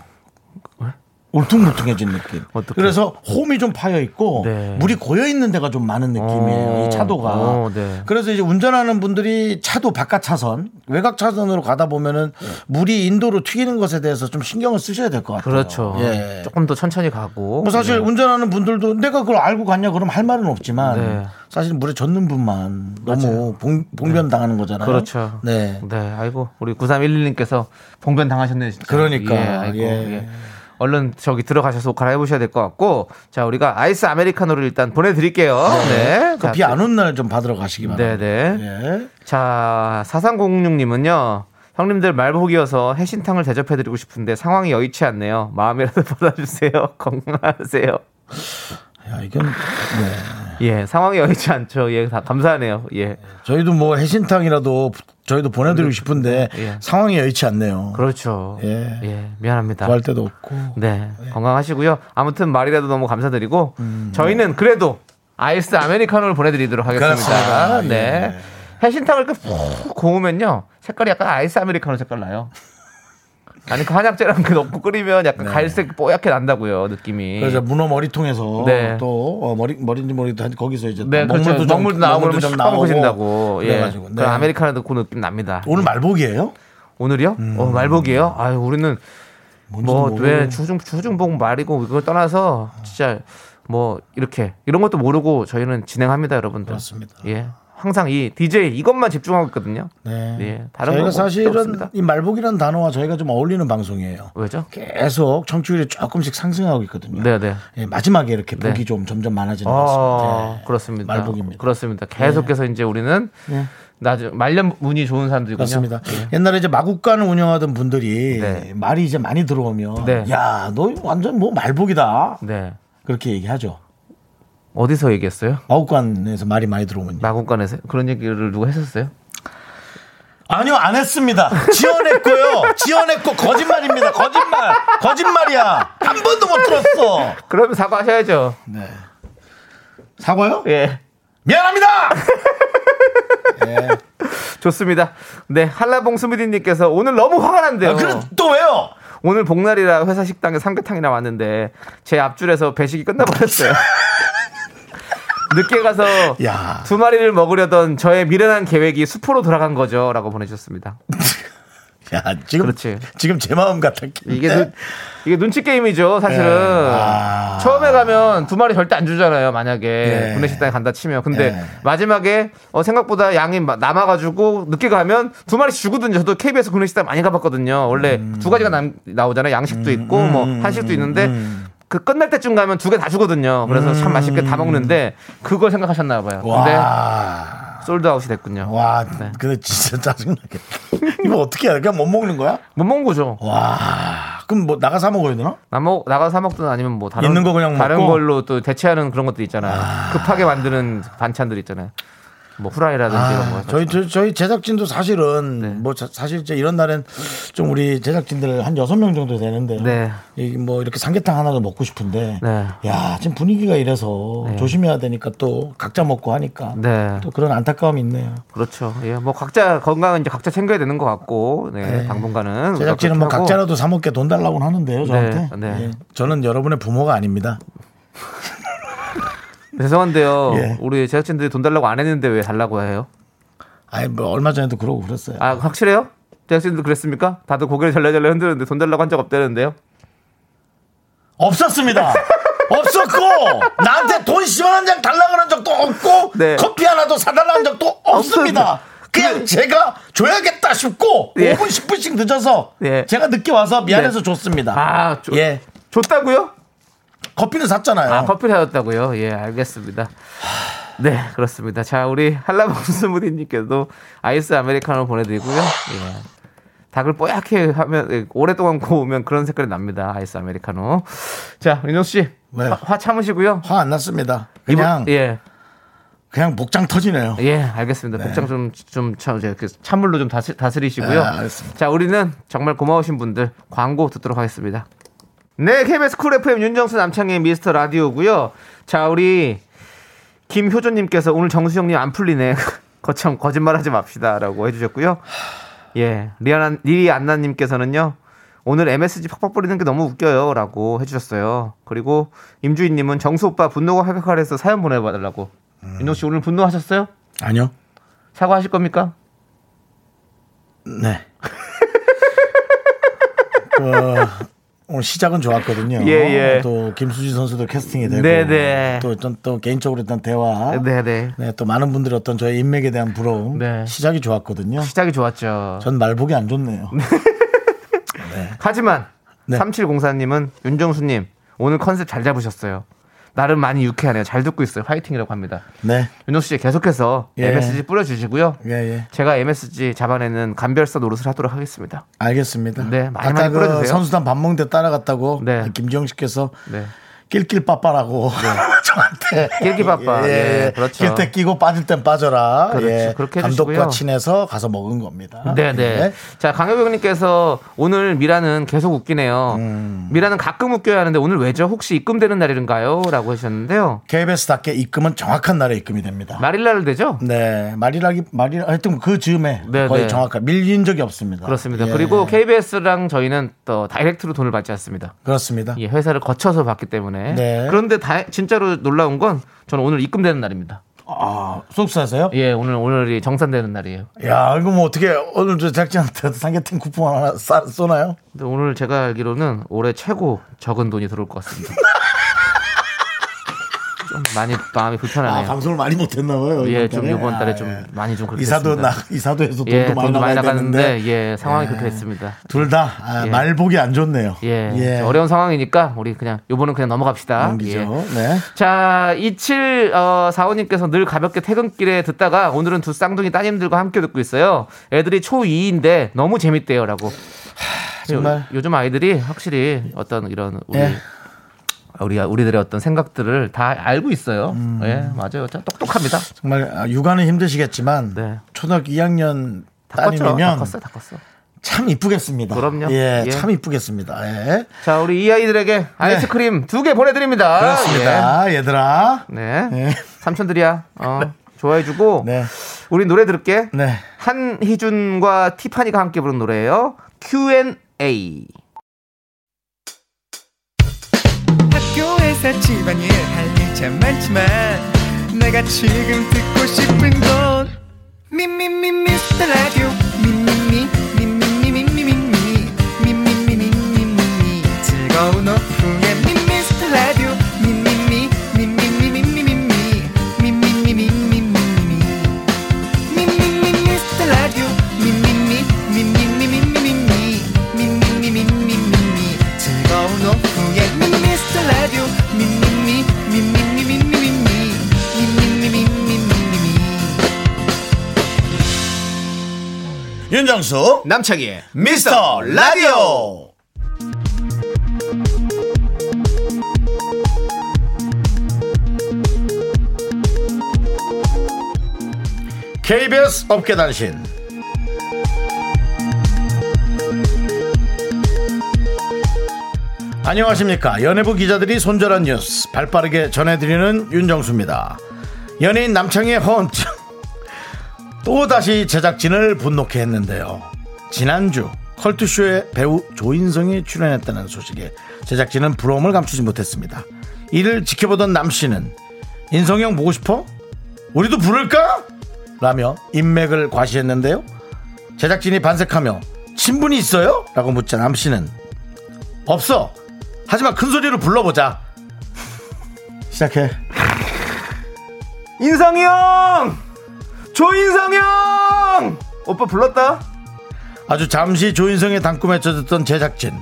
울퉁불퉁해진 느낌. 어떡해. 그래서 홈이 좀 파여 있고 네. 물이 고여 있는 데가 좀 많은 느낌이에요. 오, 이 차도가. 오, 네. 그래서 이제 운전하는 분들이 차도 바깥 차선, 외곽 차선으로 가다 보면은 네. 물이 인도로 튀기는 것에 대해서 좀 신경을 쓰셔야 될 것 같아요. 그렇죠. 예. 조금 더 천천히 가고. 뭐 사실 네. 운전하는 분들도 내가 그걸 알고 갔냐 그럼 할 말은 없지만 네. 사실 물에 젖는 분만 너무 봉, 봉변 네. 당하는 거잖아요. 그렇죠. 네. 네. 아이고 우리 구삼일일 님께서 봉변 당하셨네. 진짜. 그러니까. 예, 아이고, 예. 예. 얼른 저기 들어가셔서 갈아입으셔야 될 것 같고, 자 우리가 아이스 아메리카노를 일단 보내드릴게요. 네. 네. 그 비 안 온 날 좀 받으러 가시기 바랍니다. 네네. 예. 자 사삼공육 님은요. 형님들 말복이어서 해신탕을 대접해드리고 싶은데 상황이 여의치 않네요. 마음이라도 받아주세요. 건강하세요. 야 이건 네. 예 상황이 여의치 않죠. 예 다 감사하네요. 예. 저희도 뭐 해신탕이라도. 저희도 보내드리고 싶은데 예. 상황이 여의치 않네요. 그렇죠. 예, 예. 미안합니다. 구할 데도 없고. 네, 예. 건강하시고요. 아무튼 말이라도 너무 감사드리고 음, 저희는 네. 그래도 아이스 아메리카노를 보내드리도록 하겠습니다. 아, 네, 예. 해신탕을 푹 고우면요 색깔이 약간 아이스 아메리카노 색깔 나요. 아니 그 한약재랑 그 넣고 끓이면 약간 네. 갈색 뽀얗게 난다고요 느낌이. 그래서 문어 머리통에서 네. 또 어, 머리 머리인지 머리도 거기서 이제 네, 먹물도 그렇죠. 좀 나오고 좀 나오고 진다고. 예. 그래가지고 네. 아메리카노도 그 느낌 납니다. 오늘 말복이에요? 오늘이요? 음. 어 말복이에요? 아유 우리는 뭐 왜 주중 주중복 말이고 이걸 떠나서 진짜 뭐 이렇게 이런 것도 모르고 저희는 진행합니다 여러분들. 그렇습니다. 예. 항상 이 디제이 이것만 집중하고 있거든요. 네. 예, 다른 저희가 사실은 이 말복이라는 단어와 저희가 좀 어울리는 방송이에요. 왜죠? 계속 청취율이 조금씩 상승하고 있거든요. 네네. 예, 마지막에 이렇게 복이 네. 좀 점점 많아지는 것 같습니다. 네. 그렇습니다. 말복입니다. 그렇습니다. 계속해서 네. 이제 우리는 네. 나중 말년 운이 좋은 사람들이군요. 그렇습니다. 네. 옛날에 이제 마구간을 운영하던 분들이 네. 말이 이제 많이 들어오면 네. 야, 너 완전 뭐 말복이다. 네. 그렇게 얘기하죠. 어디서 얘기했어요? 마곡관에서 말이 많이 들어오면. 마곡관에서 그런 얘기를 누가 했었어요? 아니요, 안 했습니다. 지어냈고요. 지어냈고 거짓말입니다. 거짓말, 거짓말이야. 한 번도 못 들었어. 그러면 사과하셔야죠. 네. 사과요? 예. 미안합니다. 예. 좋습니다. 네, 한라봉 스무디님께서 오늘 너무 화가 난대요. 아, 그럼 또 왜요? 오늘 복날이라 회사 식당에 삼계탕이나 왔는데 제 앞줄에서 배식이 끝나버렸어요. 늦게 가서 야. 두 마리를 먹으려던 저의 미련한 계획이 수포로 돌아간 거죠. 라고 보내주셨습니다. 야, 지금, 그렇지. 지금 제 마음 같았겠네. 이게, 눈, 이게 눈치 게임이죠. 사실은. 아. 처음에 가면 두 마리 절대 안 주잖아요. 만약에 구내식당에 예. 간다 치면. 근데 예. 마지막에 어, 생각보다 양이 남아가지고 늦게 가면 두 마리씩 주거든요. 저도 케이비에스 구내식당 많이 가봤거든요. 원래 음. 두 가지가 남, 나오잖아요. 양식도 음. 있고 뭐 한식도 음. 있는데 음. 그 끝날 때쯤 가면 두 개 다 주거든요. 그래서 음. 참 맛있게 다 먹는데 그걸 생각하셨나 봐요. 근데 솔드아웃이 됐군요. 와, 네. 근데 진짜 짜증나게. 이거 어떻게 해야 돼? 그냥 못 먹는 거야? 못 먹는 거죠. 와, 그럼 뭐 나가서 사 먹어야 되나? 나먹 나가서 사 먹든 아니면 뭐 다른 있는 거 그냥 다른 먹고? 걸로 또 대체하는 그런 것도 있잖아요. 와. 급하게 만드는 반찬들 있잖아요. 뭐 후라이라든지 아, 이런 거. 저희 저, 저희 제작진도 사실은 네. 뭐 자, 사실 이런 날엔 좀 우리 제작진들 한 여섯 명 정도 되는데 네. 이 뭐 이렇게 삼계탕 하나를 먹고 싶은데 네. 야, 지금 분위기가 이래서 네. 조심해야 되니까 또 각자 먹고 하니까 네. 또 그런 안타까움이 있네요. 그렇죠. 예. 뭐 각자 건강은 이제 각자 챙겨야 되는 것 같고. 네. 네. 당분간은 제작진은 뭐 각자라도 사 먹게 돈 달라고는 하는데요, 저한테. 네. 네. 예. 저는 여러분의 부모가 아닙니다. 죄송한데요. 예. 우리 제작진들이 돈 달라고 안 했는데 왜 달라고 해요? 아니 뭐 얼마 전에도 그러고 그랬어요. 아 확실해요? 제작진들 그랬습니까? 다들 고개를 절레절레 흔드는데 돈 달라고 한 적 없다는데요? 없었습니다. 없었고 나한테 돈 십만 원 장 달라고 한 적도 없고 네. 커피 하나도 사달라고 한 적도 없습니다. 그냥 네. 제가 줘야겠다 싶고 예. 오 분 십 분씩 늦어서 예. 제가 늦게 와서 미안해서 네. 줬습니다. 아, 조, 예. 줬다고요? 커피는 샀잖아요. 아, 커피를 사줬다고요? 예, 알겠습니다. 네, 그렇습니다. 자, 우리 한라봉 스무디님께도 아이스 아메리카노 보내드리고요. 예. 닭을 뽀얗게 하면, 예, 오랫동안 구우면 그런 색깔이 납니다. 아이스 아메리카노. 자, 윤정수 씨. 네. 화, 화 참으시고요. 화 안 났습니다. 그냥. 이번, 예. 그냥 복장 터지네요. 예, 알겠습니다. 네. 복장 좀, 좀 참, 찬물로 좀 다스, 다스리시고요. 네, 알겠습니다. 자, 우리는 정말 고마우신 분들 광고 듣도록 하겠습니다. 네, 케이비에스 쿨 에프엠 윤정수 남창희의 미스터 라디오고요. 자, 우리 김효조님께서 오늘 정수 형님 안 풀리네. 거참 거짓말하지 맙시다라고 해주셨고요. 예, 리안나, 리안나님께서는요. 오늘 엠에스지 팍팍 뿌리는 게 너무 웃겨요 라고 해주셨어요. 그리고 임주인님은 정수오빠 분노가 활각하라 해서 사연 보내달라고. 음. 윤정씨 오늘 분노하셨어요? 아니요. 사과하실 겁니까? 네. 그, 오늘 시작은 좋았거든요. 예, 예. 또 김수지 선수도 캐스팅이 되고, 네네. 또 어떤 또 개인적으로 일단 대화, 네네. 네, 또 많은 분들이 어떤 저의 인맥에 대한 부러움, 네. 시작이 좋았거든요. 시작이 좋았죠. 전 말복이 안 좋네요. 네. 하지만 네. 삼칠공사님은 윤정수님 오늘 컨셉 잘 잡으셨어요. 나름 많이 유쾌하네요. 잘 듣고 있어요. 화이팅이라고 합니다. 네. 윤정수 씨 계속해서 예. 엠에스지 뿌려주시고요. 예, 예. 제가 엠에스지 잡아내는 간별사 노릇을 하도록 하겠습니다. 알겠습니다. 네, 많이 많이 뿌려주세요. 그 선수단 밥 먹는데 따라갔다고 네. 김지영 씨께서 네. 낄낄빠빠라고 네. 저한테 낄낄빠빠. 예, 예. 예, 그렇죠. 낄 때 끼고 빠질 땐 빠져라. 그렇죠. 예. 그렇게 해주시고요. 감독과 친해서 가서 먹은 겁니다. 네네. 예. 자, 강효경님께서 오늘 미라는 계속 웃기네요. 음. 미라는 가끔 웃겨야 하는데 오늘 왜죠? 혹시 입금되는 날인가요?라고 하셨는데요. 케이비에스답게 입금은 정확한 날에 입금이 됩니다. 말일날 되죠? 네, 말일날이 말일 하여튼 그 즈음에 네네. 거의 정확한 밀린 적이 없습니다. 그렇습니다. 예. 그리고 케이비에스랑 저희는 또 다이렉트로 돈을 받지 않습니다. 그렇습니다. 예, 회사를 거쳐서 받기 때문에. 네. 그런데 다, 진짜로 놀라운 건 저는 오늘 입금되는 날입니다. 아, 속수하세요? 예, 오늘, 오늘이 정산되는 날이에요. 야, 이거 뭐 어떻게, 오늘 저 작지한테 삼계탕 쿠폰 하나 쏴, 쏘나요? 근데 오늘 제가 알기로는 올해 최고 적은 돈이 들어올 것 같습니다. 좀 많이 마음이 불편하네요. 아, 방송을 많이 못했나봐요. 예, 좀 이번 달에 아, 좀 예. 많이 좀 그렇게 이사도 나 이사도에서 돈도 예, 많이, 돈도 많이 나갔는데 예 상황이 예. 그렇게 됐습니다. 둘 다 아, 예. 말복이 안 좋네요. 예. 예. 어려운 상황이니까 우리 그냥 요번은 그냥 넘어갑시다. 넘기죠. 예. 네. 자, 이칠사오님께서 늘 가볍게 퇴근길에 듣다가 오늘은 두 쌍둥이 따님들과 함께 듣고 있어요. 애들이 초이인데 너무 재밌대요라고. 하, 정말 요, 요즘 아이들이 확실히 어떤 이런 우리 예. 우리 우리들의 어떤 생각들을 다 알고 있어요. 음. 예, 맞아요. 똑똑합니다. 정말 육아는 힘드시겠지만 네. 초등학교 이 학년 따님이면 다 컸어요, 다 컸어. 참 이쁘겠습니다. 그럼요. 예, 예. 참 이쁘겠습니다. 예. 자, 우리 이 아이들에게 아이스크림 네. 두 개 보내드립니다. 그렇습니다, 예. 얘들아. 네, 예. 삼촌들이야. 어, 좋아해주고. 네. 우리 노래 들을게. 네. 한희준과 티파니가 함께 부른 노래예요. 큐 앤 에이. 학교에서 집안일 할 일 참 많지만 내가 지금 듣고 싶은 건 미미미 미스터라디오 미미미 미미미 미미미 미미미 미미미 즐거운 오후에 미스터라디오 미미미 미미미 미미미 미미미 미미미 미미미 미스터라디오 미미미 미미미 미미미 미미미 미미미 즐거운 오후 라디오 미미미 미미미 미미미 미미미 미미미 윤정수 남창희의 미스터 라디오. 케이비에스 업계단신. 안녕하십니까. 연예부 기자들이 손절한 뉴스 발빠르게 전해드리는 윤정수입니다. 연예인 남창희의 허언증 또다시 제작진을 분노케 했는데요. 지난주 컬투쇼에 배우 조인성이 출연했다는 소식에 제작진은 부러움을 감추지 못했습니다. 이를 지켜보던 남씨는 인성형 보고 싶어? 우리도 부를까? 라며 인맥을 과시했는데요. 제작진이 반색하며 친분이 있어요? 라고 묻자 남씨는 없어! 하지만 큰 소리로 불러보자. 시작해. 인성이 형! 조인성이 형! 오빠 불렀다? 아주 잠시 조인성의 단꿈에 젖었던 제작진.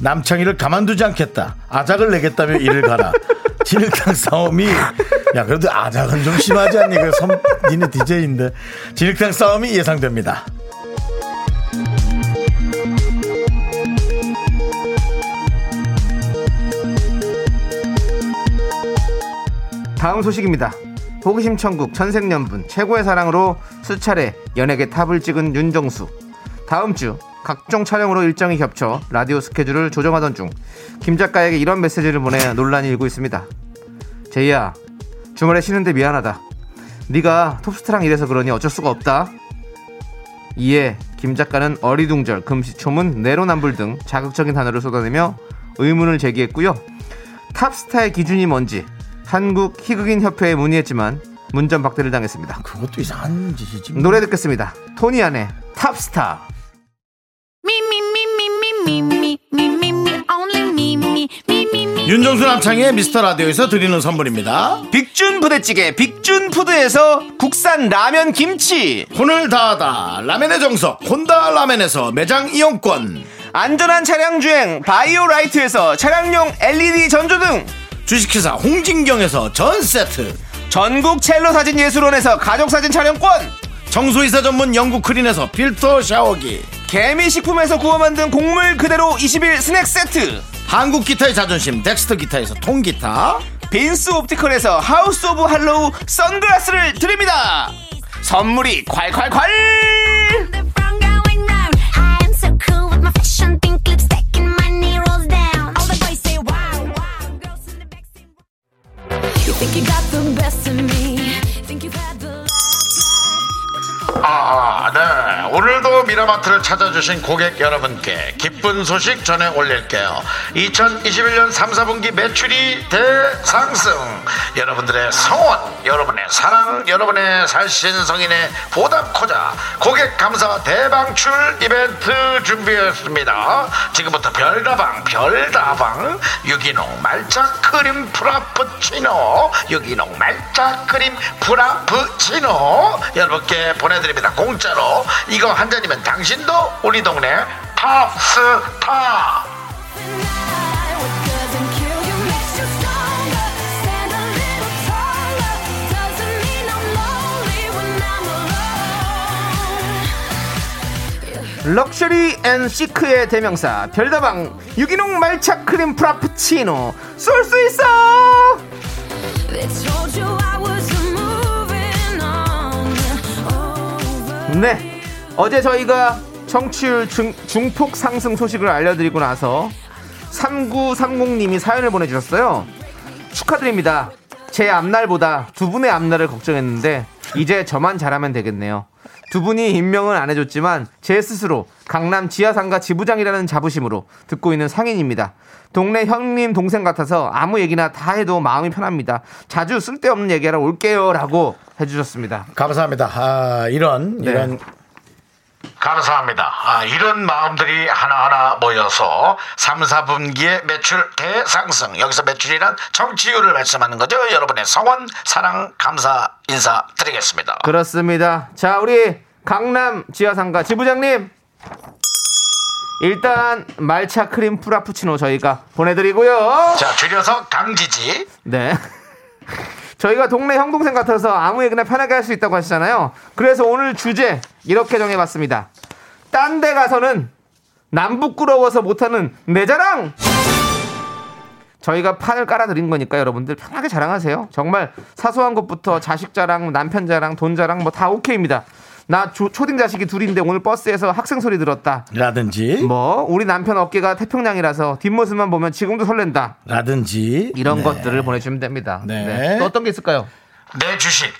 남창희를 가만두지 않겠다. 아작을 내겠다며 이를 가라. 진흙탕 싸움이. 야, 그래도 아작은 좀 심하지 않니? 그 섬, 니네 디제이인데. 진흙탕 싸움이 예상됩니다. 다음 소식입니다. 호기심 천국 천생연분 최고의 사랑으로 수차례 연예계 탑을 찍은 윤정수. 다음 주 각종 촬영으로 일정이 겹쳐 라디오 스케줄을 조정하던 중 김 작가에게 이런 메시지를 보내 논란이 일고 있습니다. 제이야, 주말에 쉬는데 미안하다. 네가 톱스타랑 일해서 그러니 어쩔 수가 없다. 이에 김 작가는 어리둥절, 금시초문, 내로남불 등 자극적인 단어를 쏟아내며 의문을 제기했고요. 탑스타의 기준이 뭔지 한국 희극인협회에 문의했지만 문전박대를 당했습니다. 그것도 이상한 짓이지. 노래 듣겠습니다. 토니안의 탑스타. 윤정수 남창의 미스터라디오에서 드리는 선물입니다. 빅준부대찌개 빅준푸드에서 국산 라면 김치, 혼을 다하다 라면의 정석 혼다 라면에서 매장 이용권, 안전한 차량주행 바이오라이트에서 차량용 엘이디 전조등, 주식회사 홍진경에서 전세트, 전국 첼로사진예술원에서 가족사진 촬영권, 청소이사 전문 영국 크린에서 필터 샤워기, 개미식품에서 구워 만든 곡물 그대로 이십일 스낵세트, 한국 기타의 자존심 덱스터 기타에서 통기타, 빈스 옵티컬에서 하우스 오브 할로우 선글라스를 드립니다. 선물이 콸콸콸. 아, 네. 오늘도 미라마트를 찾아주신 고객 여러분께 기쁜 소식 전해 올릴게요. 이천이십일 년 삼, 사분기 매출이 대상승. 여러분들의 성원, 여러분의 사랑, 여러분의 살신성인의 보답코자 고객 감사 대방출 이벤트 준비했습니다. 지금부터 별다방, 별다방 유기농 말차 크림 프라푸치노, 유기농 말차 크림 프라푸치노 여러분께 보내드립니다. 공짜로. 이거 한 잔이면 당신도 우리 동네 탑스타. 럭셔리 앤 시크의 대명사 별다방 유기농 말차 크림 프라푸치노 쏠 수 있어. 네, 어제 저희가 청취율 중, 중폭 상승 소식을 알려드리고 나서 삼구삼공님이 사연을 보내주셨어요. 축하드립니다. 제 앞날보다 두 분의 앞날을 걱정했는데 이제 저만 잘하면 되겠네요. 두 분이 임명은 안 해줬지만 제 스스로 강남 지하상가 지부장이라는 자부심으로 듣고 있는 상인입니다. 동네 형님 동생 같아서 아무 얘기나 다 해도 마음이 편합니다. 자주 쓸데없는 얘기하러 올게요 라고 해주셨습니다. 감사합니다. 아, 이런 네. 이런 감사합니다. 아, 이런 마음들이 하나하나 모여서 삼, 사분기에 매출 대상승. 여기서 매출이란 청취율을 말씀하는 거죠. 여러분의 성원, 사랑, 감사 인사드리겠습니다. 그렇습니다. 자, 우리 강남 지하상가 지부장님, 일단 말차 크림 프라푸치노 저희가 보내드리고요. 자, 줄여서 강지지. 네. 저희가 동네 형동생 같아서 아무 얘기나 편하게 할 수 있다고 하시잖아요. 그래서 오늘 주제 이렇게 정해봤습니다. 딴 데 가서는 남 부끄러워서 못하는 내 자랑. 저희가 판을 깔아드린 거니까 여러분들 편하게 자랑하세요. 정말 사소한 것부터 자식 자랑, 남편 자랑, 돈 자랑 뭐 다 오케이입니다. 나 조, 초딩 자식이 둘인데 오늘 버스에서 학생 소리 들었다 라든지, 뭐 우리 남편 어깨가 태평양이라서 뒷모습만 보면 지금도 설렌다 라든지, 이런 네. 것들을 보내주시면 됩니다. 네. 네. 또 어떤 게 있을까요? 내 주식.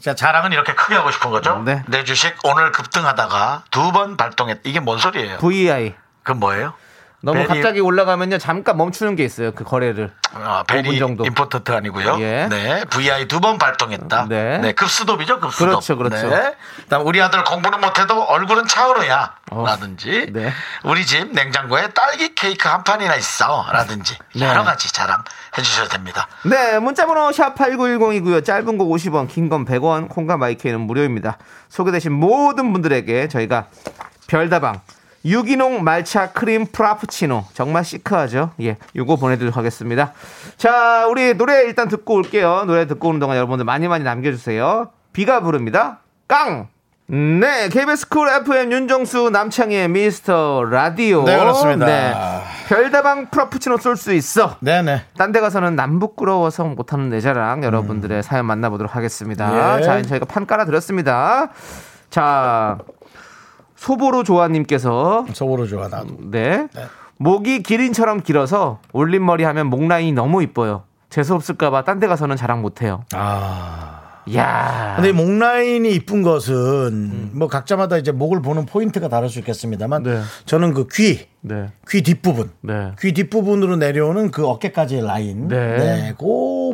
자, 자랑은 이렇게 크게 하고 싶은 거죠. 네. 내 주식 오늘 급등하다가 두 번 발동했. 이게 뭔 소리예요? 브이아이. 그건 뭐예요? 너무 베리... 갑자기 올라가면요 잠깐 멈추는 게 있어요. 그 거래를. 아, 베리 정도. 임포턴트 아니고요. 예. 네, 브이아이 두 번 발동했다. 네, 네, 급수도비죠, 급수도. 그렇죠, 그렇죠. 네. 다음, 우리 아들 공부는 못해도 얼굴은 차오르야 어. 라든지, 네. 우리 집 냉장고에 딸기 케이크 한 판이나 있어 라든지, 네. 여러 가지 자랑 해주셔도 됩니다. 네, 문자번호 샵팔구일공이고요. 짧은 거 오십 원, 긴 건 백 원, 콩과 마이크는 무료입니다. 소개되신 모든 분들에게 저희가 별다방 유기농 말차 크림 프라푸치노 정말 시크하죠. 예, 요거 보내드리도록 하겠습니다. 자, 우리 노래 일단 듣고 올게요. 노래 듣고 오는 동안 여러분들 많이 많이 남겨주세요. 비가 부릅니다. 깡! 네, 케이비에스 쿨 에프엠 윤정수 남창희의 미스터 라디오. 네, 그렇습니다. 네, 별다방 프라푸치노 쏠 수 있어. 네네. 딴 데 가서는 남 부끄러워서 못하는 내 자랑. 여러분들의 음. 사연 만나보도록 하겠습니다. 예. 자, 저희가 판 깔아드렸습니다. 자, 소보로 조아님께서, 소보로 조아 나도. 네. 네. 목이 기린처럼 길어서 올림머리 하면 목 라인이 너무 이뻐요. 재수 없을까봐 딴 데 가서는 자랑 못해요. 아. 야. 근데 목 라인이 이쁜 것은 음. 뭐 각자마다 이제 목을 보는 포인트가 다를 수 있겠습니다만 네. 저는 그 귀, 네. 귀 뒷부분, 네. 귀 뒷부분으로 내려오는 그 어깨까지의 라인, 네. 네. 그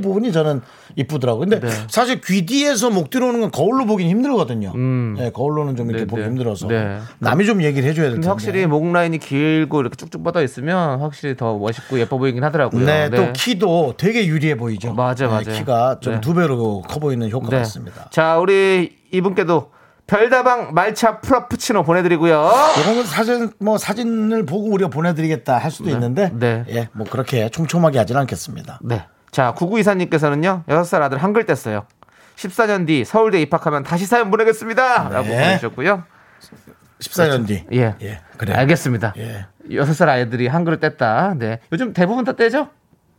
부분이 저는 이쁘더라고요. 근데 네. 사실 귀 뒤에서 목 뒤로 오는 건 거울로 보긴 힘들거든요. 음. 네, 거울로는 좀 이렇게 네, 보기 네. 힘들어서 네. 남이 좀 얘기를 해줘야 될 텐데. 확실히 목 라인이 길고 이렇게 쭉쭉 뻗어 있으면 확실히 더 멋있고 예뻐 보이긴 하더라고요. 네, 네. 또 키도 되게 유리해 보이죠. 어, 맞아, 맞아. 네, 키가 좀 두 네. 배로 커 보이는 효과가 있습니다. 네. 자, 우리 이분께도 별다방 말차 프라푸치노 보내드리고요. 이건 사진 뭐 사진을 보고 우리가 보내드리겠다 할 수도 네. 있는데, 네, 예, 뭐 그렇게 촘촘하게 하진 않겠습니다. 네. 자, 구구이사님께서는요, 여섯 살 아들 한글 뗐어요. 십사 년 뒤 서울대 입학하면 다시 사연 보내겠습니다. 네. 라고 보내주셨고요. 십사 년 뒤. 예. 예. 그래. 알겠습니다. 예. 여섯 살 아이들이 한글을 뗐다. 네. 요즘 대부분 다 떼죠?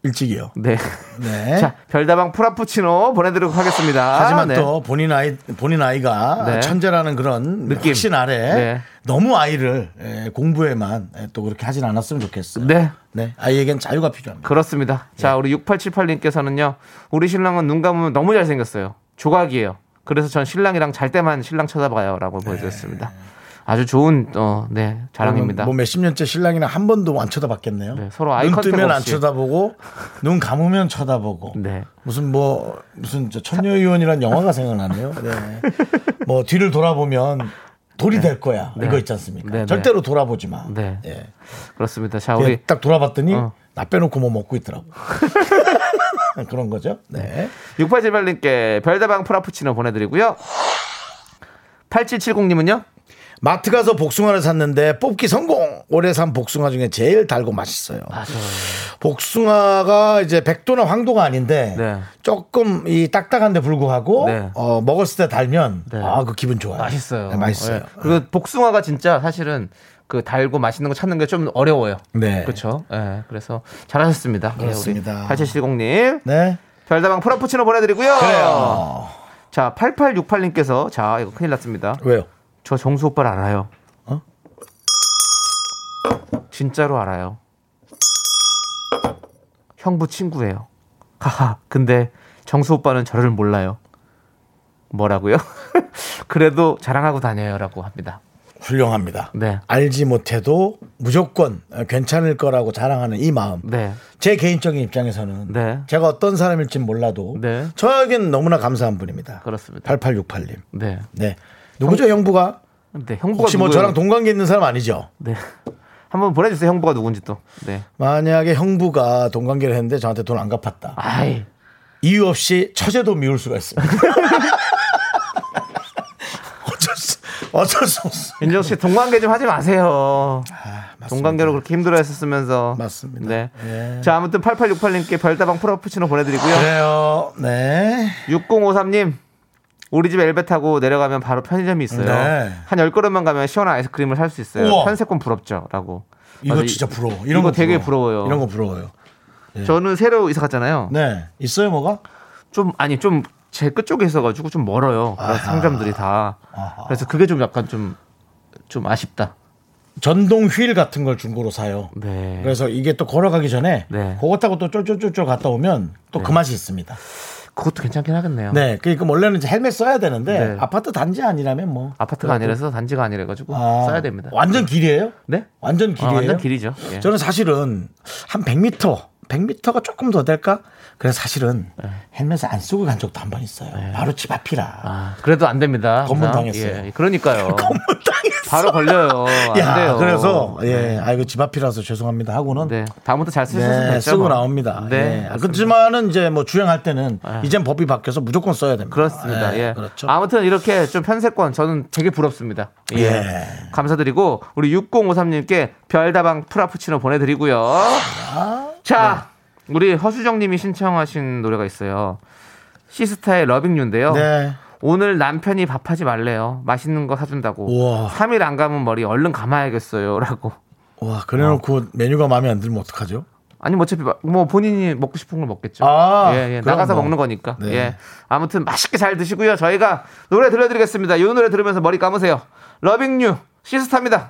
일찍이요. 네. 네. 자, 별다방 프라푸치노 보내드리도록 하겠습니다. 하지만 네. 또 본인 아이, 본인 아이가 네. 천재라는 그런 느낌. 확신 아래 네. 너무 아이를 공부에만 또 그렇게 하진 않았으면 좋겠어요. 네. 네. 아이에겐 자유가 필요합니다. 그렇습니다. 네. 자, 우리 육팔칠팔님께서는요, 우리 신랑은 눈 감으면 너무 잘생겼어요. 조각이에요. 그래서 전 신랑이랑 잘 때만 신랑 쳐다봐요. 라고 네. 보여드렸습니다. 아주 좋은 어, 네, 자랑입니다. 뭐 몇십 년째 신랑이랑 한 번도 안 쳐다봤겠네요. 네, 서로 아이 컨택 없이. 눈 뜨면 안 쳐다보고 눈 감으면 쳐다보고. 네. 무슨 뭐 무슨 저 천녀유원이란 영화가 생각나네요. 네. 뭐 뒤를 돌아보면 돌이 네. 될 거야. 네. 이거 있지 않습니까? 네, 네. 절대로 돌아보지 마. 네. 네. 그렇습니다. 자, 우리 딱 돌아봤더니 어. 나 빼놓고 뭐 먹고 있더라고. 그런 거죠. 네. 육팔칠팔님께 별다방 프라푸치노 보내드리고요. 팔칠칠공님은요? 마트 가서 복숭아를 샀는데 뽑기 성공. 올해 산 복숭아 중에 제일 달고 맛있어요. 맞아요. 복숭아가 이제 백도나 황도가 아닌데 네. 조금 이 딱딱한데 불구하고 네. 어, 먹었을 때 달면 네. 아, 그 기분 좋아요. 맛있어요. 네, 맛있어요. 네. 그리고 복숭아가 진짜 사실은 그 달고 맛있는 거 찾는 게 좀 어려워요. 네, 그렇죠. 네, 그래서 잘하셨습니다. 그렇습니다. 팔칠칠공님, 네, 별다방 프라푸치노 보내드리고요. 그래요. 자, 팔팔육팔님께서 자, 이거 큰일 났습니다. 왜요? 저 정수 오빠를 알아요. 어? 진짜로 알아요. 형부 친구예요. 하하. 근데 정수 오빠는 저를 몰라요. 뭐라고요? 그래도 자랑하고 다녀요라고 합니다. 훌륭합니다. 네. 알지 못해도 무조건 괜찮을 거라고 자랑하는 이 마음. 네. 제 개인적인 입장에서는 네. 제가 어떤 사람일진 몰라도 네. 저에겐 너무나 감사한 분입니다. 그렇습니다. 팔팔육팔님. 네. 네. 누구죠, 형... 형부가? 네, 형부가 혹시 누구예요? 뭐 저랑 동관계 있는 사람 아니죠? 네. 한번 보내주세요, 형부가 누군지 또. 네. 만약에 형부가 동관계를 했는데 저한테 돈 안 갚았다. 아이. 이유 없이 처제도 미울 수가 있습니다. 어쩔 수, 어쩔 수 없어. 윤정 씨, 동관계 좀 하지 마세요. 아, 동관계로 그렇게 힘들어했었으면서. 맞습니다. 네. 네. 자, 아무튼 팔팔육팔님께 별다방 프라푸치노 보내드리고요. 그래요. 네. 육공오삼님. 우리 집 엘베 타고 내려가면 바로 편의점이 있어요. 네. 한 열 걸음만 가면 시원한 아이스크림을 살 수 있어요. 우와. 편세권 부럽죠? 라고. 이거 맞아, 진짜 부러워. 이런 이거 거 되게 부러워. 부러워요. 이런 거 부러워요. 네. 저는 새로 이사 갔잖아요. 네. 있어요, 뭐가? 좀, 아니, 좀 제 끝쪽에 있어가지고 좀 멀어요. 아, 상점들이 다. 아하. 그래서 그게 좀 약간 좀, 좀 아쉽다. 전동 휠 같은 걸 중고로 사요. 네. 그래서 이게 또 걸어가기 전에 네. 그거 타고 또 쫄쫄쫄쫄 갔다 오면 또 그 네. 맛이 있습니다. 그것도 괜찮긴 하겠네요. 네, 그러니까 원래는 이제 헬멧 써야 되는데 네. 아파트 단지 아니라면 뭐 아파트가 그렇고. 아니라서 단지가 아니래가지고 아, 써야 됩니다. 완전 길이에요? 네, 완전 길이에요. 아, 완전 길이죠. 예. 저는 사실은 한 백 미터, 백 미터가 조금 더 될까? 그래서 사실은 네. 헬멧을 안 쓰고 간 적도 한 번 있어요. 네. 바로 집 앞이라. 아, 그래도 안 됩니다. 검문 당했어요. 예, 그러니까요. 검문 당했어요. 바로 걸려요. 안 야, 돼요. 그래서 예, 네. 아이고 집 앞이라서 죄송합니다 하고는 네. 다음부터 잘 쓰셨으면 네, 쓰고 나옵니다. 네, 예. 그렇지만은 이제 뭐 주행할 때는 네. 이젠 법이 바뀌어서 무조건 써야 됩니다. 그렇습니다. 네, 예. 그렇죠. 아무튼 이렇게 좀 편세권 저는 되게 부럽습니다. 예. 예. 감사드리고 우리 육공오삼님께 별다방 프라푸치노 보내드리고요. 아, 자. 네. 우리 허수정님이 신청하신 노래가 있어요. 시스타의 러빙유인데요. 네. 오늘 남편이 밥하지 말래요. 맛있는 거 사준다고. 우와. 삼 일 안 감은 머리 얼른 감아야겠어요라고. 와, 그래놓고 어. 메뉴가 마음에 안 들면 어떡하죠? 아니, 뭐 어차피 뭐 본인이 먹고 싶은 걸 먹겠죠. 아, 예, 예. 나가서 뭐. 먹는 거니까. 네. 예. 아무튼 맛있게 잘 드시고요. 저희가 노래 들려드리겠습니다. 이 노래 들으면서 머리 감으세요. 러빙유 시스타입니다.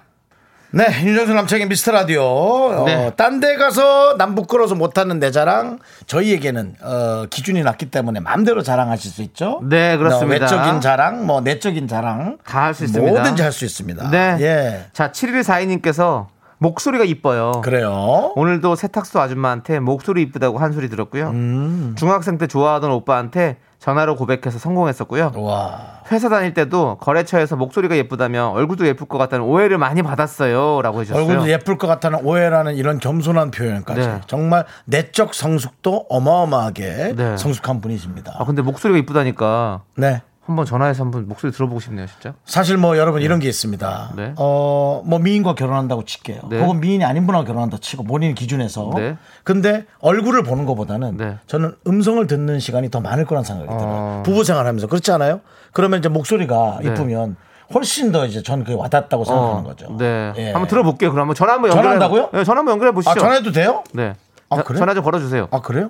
네, 윤정수 남창의 미스터라디오. 네. 어, 딴 데 가서 남 부끄러워서 못하는 내 자랑, 저희에게는 어, 기준이 낮기 때문에 마음대로 자랑하실 수 있죠. 네, 그렇습니다. 외적인 자랑, 뭐 내적인 자랑 다 할 수 있습니다. 뭐든지 할 수 있습니다. 네. 예. 자, 칠일사이 님께서 목소리가 이뻐요. 그래요. 오늘도 세탁소 아줌마한테 목소리 이쁘다고 한 소리 들었고요. 음. 중학생 때 좋아하던 오빠한테 전화로 고백해서 성공했었고요. 와. 회사 다닐 때도 거래처에서 목소리가 예쁘다며 얼굴도 예쁠 것 같다는 오해를 많이 받았어요 라고 해주셨어요. 얼굴도 예쁠 것 같다는 오해라는 이런 겸손한 표현까지. 네. 정말 내적 성숙도 어마어마하게 네. 성숙한 분이십니다. 아 근데 목소리가 예쁘다니까 네. 한번 전화해서 한번 목소리 들어보고 싶네요, 진짜. 사실 뭐 여러분 이런 게 있습니다. 네. 어, 뭐 미인과 결혼한다고 칠게요. 네. 혹은 미인이 아닌 분하고 결혼한다고 치고 본인 기준에서. 네. 근데 얼굴을 보는 것보다는 네. 저는 음성을 듣는 시간이 더 많을 거란 생각이 어... 들어요. 부부 생활하면서 그렇지 않아요? 그러면 이제 목소리가 이쁘면. 네. 훨씬 더 이제 전 그게 와닿았다고 생각하는 어, 거죠. 네. 예. 한번 들어볼게요. 그럼 한번 전화 한번 연결해. 전화한다고요? 네, 전화 한번 연결해 보시죠. 아, 전화해도 돼요? 네. 아, 자, 그래? 전화 좀 걸어주세요. 아, 그래요?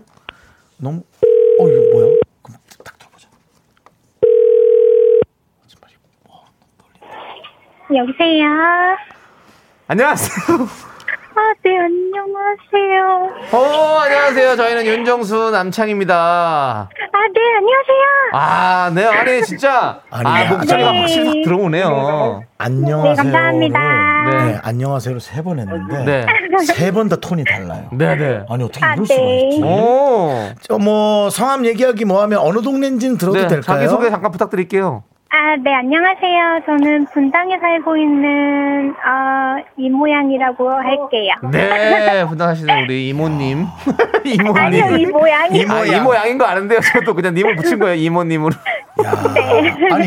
너무. 어, 이거 뭐야? 그럼 딱 들어보자. 여보세요. 안녕하세요. 아, 네, 안녕하세요. 어, 안녕하세요. 저희는 윤정수 남창입니다. 아, 네, 안녕하세요. 아, 네, 아니, 진짜. 아니, 아, 목소리가 네. 확실히 들어오네요. 네. 안녕하세요. 네, 감사합니다. 네, 네 안녕하세요를 세 번 했는데. 네. 세 번 다 톤이 달라요. 네네. 네. 아니, 어떻게 이럴 아, 수가 네. 있지? 오. 저 뭐, 성함 얘기하기 뭐 하면 어느 동네인지는 들어도 네, 될까요? 자기소개 잠깐 부탁드릴게요. 아, 네, 안녕하세요. 저는 분당에 살고 있는, 어, 이모양이라고 할게요. 네, 분당하시는 우리 이모님. 이모님. 아니요, 이모양이. 이모, 아, 이모양인 거 아는데요. 저도 그냥 님을 붙인 거예요, 이모님으로. 야, 네. 아니.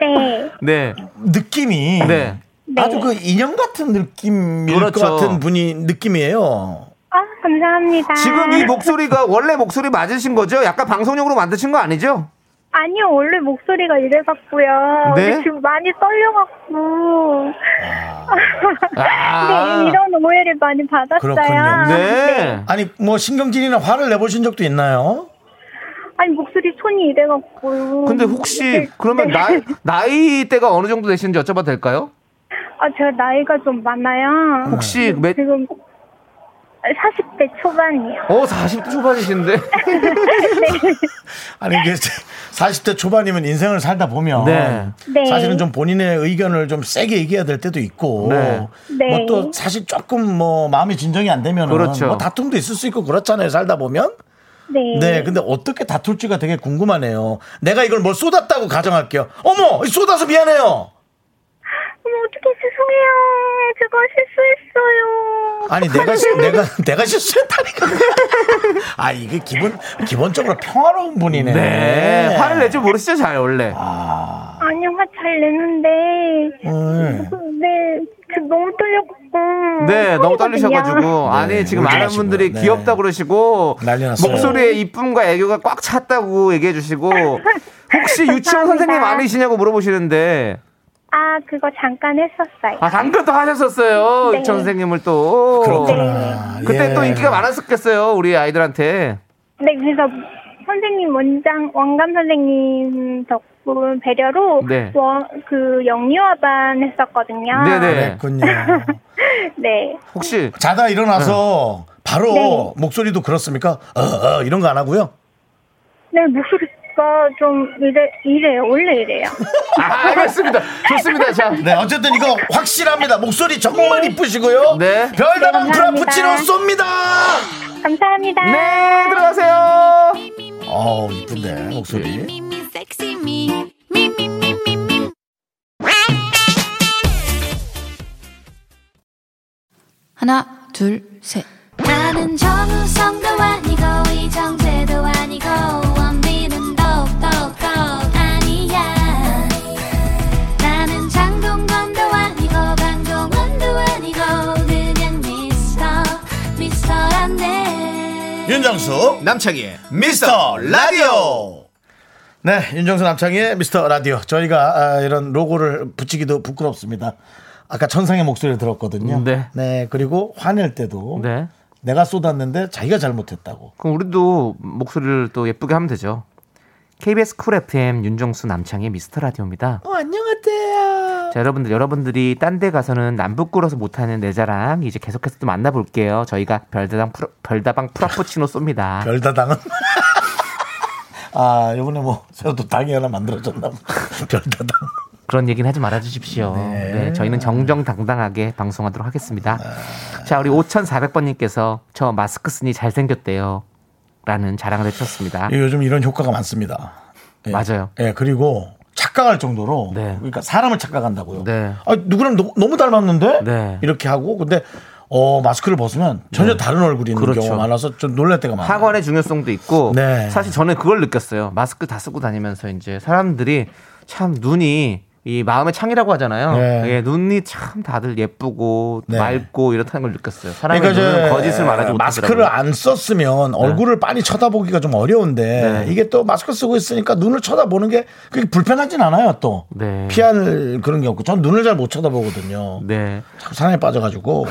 네. 네. 느낌이. 네. 아주 그 인형 같은 느낌일 그렇죠. 것 같은 분이 느낌이에요. 아, 감사합니다. 지금 이 목소리가 원래 목소리 맞으신 거죠? 약간 방송용으로 만드신 거 아니죠? 아니요, 원래 목소리가 이래갖고요. 네? 지금 많이 떨려갖고. 아. 네, 이런 오해를 많이 받았어요. 그렇군요. 네. 네. 아니, 뭐, 신경질이나 화를 내보신 적도 있나요? 아니, 목소리 톤이 이래갖고요. 근데 혹시, 네. 그러면 네. 나이, 나이대가 어느 정도 되시는지 여쭤봐도 될까요? 아, 제가 나이가 좀 많아요. 혹시, 몇. 지금... 사십 대 초반이요. 어, 사십 대 초반이신데? 네. 아니, 이게 사십 대 초반이면 인생을 살다 보면 네. 네. 사실은 좀 본인의 의견을 좀 세게 얘기해야 될 때도 있고 네. 뭐 또 사실 조금 뭐 마음이 진정이 안 되면 그렇죠. 뭐 다툼도 있을 수 있고 그렇잖아요. 살다 보면. 네. 네. 근데 어떻게 다툴지가 되게 궁금하네요. 내가 이걸 뭘 쏟았다고 가정할게요. 어머, 쏟아서 미안해요. 어머, 어떻게 죄송해요. 제가 실수했어요. 아니, 내가, 시, 내가, 내가 실수했다니까. 아, 이게 기본, 기본적으로 평화로운 분이네. 네. 화를 내지 모르시죠, 잘, 원래. 아. 아니요, 화 잘 내는데. 음. 네. 지금 너무 떨렸고. 네, 너무 떨리셔가지고. 아니, 네, 지금 많은 분들이 네. 귀엽다고 그러시고. 난리 났어요. 목소리에 이쁨과 애교가 꽉 찼다고 얘기해주시고. 혹시 유치원 선생님 아니시냐고 물어보시는데. 아, 그거 잠깐 했었어요. 아, 잠깐 또 하셨었어요. 네. 유치원 선생님을 또. 그렇구나. 네. 그때 예. 또 인기가 많았었겠어요, 우리 아이들한테. 네, 그래서 선생님, 원장, 원감 선생님 덕분 배려로 네. 원, 그 영유아반 했었거든요. 네네. 그랬군요. 네. 혹시 자다 일어나서 네. 바로 네. 목소리도 그렇습니까? 어, 어, 이런 거 안 하고요? 네, 목소리. 좀 이래, 이래요. 원래 이래요. 아, 알겠습니다. 좋습니다. 자, 네, 어쨌든 이거 확실합니다. 목소리 정말 네. 이쁘시고요. 네. 별다방 프라푸치노 네, 쏩니다. 감사합니다. 네, 들어가세요. 어우, 이쁜데 목소리. 하나, 둘, 셋. 나는 정우성도 아니고 이정재도 아니고. 윤정수 남창희의 미스터 라디오. 네, 윤정수 남창희의 미스터 라디오. 저희가 이런 로고를 붙이기도 부끄럽습니다. 아까 천상의 목소리를 들었거든요. 네. 네, 그리고 화낼 때도 네. 내가 쏟았는데 자기가 잘못했다고. 그럼 우리도 목소리를 또 예쁘게 하면 되죠. 케이비에스 쿨 에프엠 윤정수 남창희의 미스터 라디오입니다. 어, 안녕하세요. 자, 여러분들, 여러분들이 딴 데 가서는 남부꾸러서 못하는 내 자랑 이제 계속해서 또 만나볼게요. 저희가 별다방 프로, 별다방 프라푸치노 쏩니다. 별다방은? 아, 요번에 뭐 새로 또 당이 하나 만들어졌나 봐. 별다방. 그런 얘기는 하지 말아주십시오. 네. 네, 저희는 정정당당하게 방송하도록 하겠습니다. 아... 자, 우리 오천사백 번님께서 저 마스크 쓰니 잘생겼대요 라는 자랑을 해주셨습니다. 예, 요즘 이런 효과가 많습니다. 예. 맞아요. 예, 그리고 착각할 정도로. 네. 그러니까 사람을 착각한다고요. 네. 아, 누구랑 너, 너무 닮았는데? 네. 이렇게 하고. 근데 어, 마스크를 벗으면 전혀 네. 다른 얼굴이 있는 그렇죠. 경우가 많아서 좀 놀랄 때가 많아요. 학원의 중요성도 있고. 네. 사실 저는 그걸 느꼈어요. 마스크 다 쓰고 다니면서 이제 사람들이 참 눈이 이 마음의 창이라고 하잖아요. 네. 예, 눈이 참 다들 예쁘고 네. 맑고 이렇다는 걸 느꼈어요. 사람의 그러니까 눈은 거짓을 말하지 못하더라고요. 마스크를 안 썼으면 네. 얼굴을 빤히 쳐다보기가 좀 어려운데 네. 이게 또 마스크 쓰고 있으니까 눈을 쳐다보는 게 그렇게 불편하진 않아요. 또 네. 피할 그런 게 없고 전 눈을 잘 못 쳐다보거든요. 네. 자꾸 사랑에 빠져가지고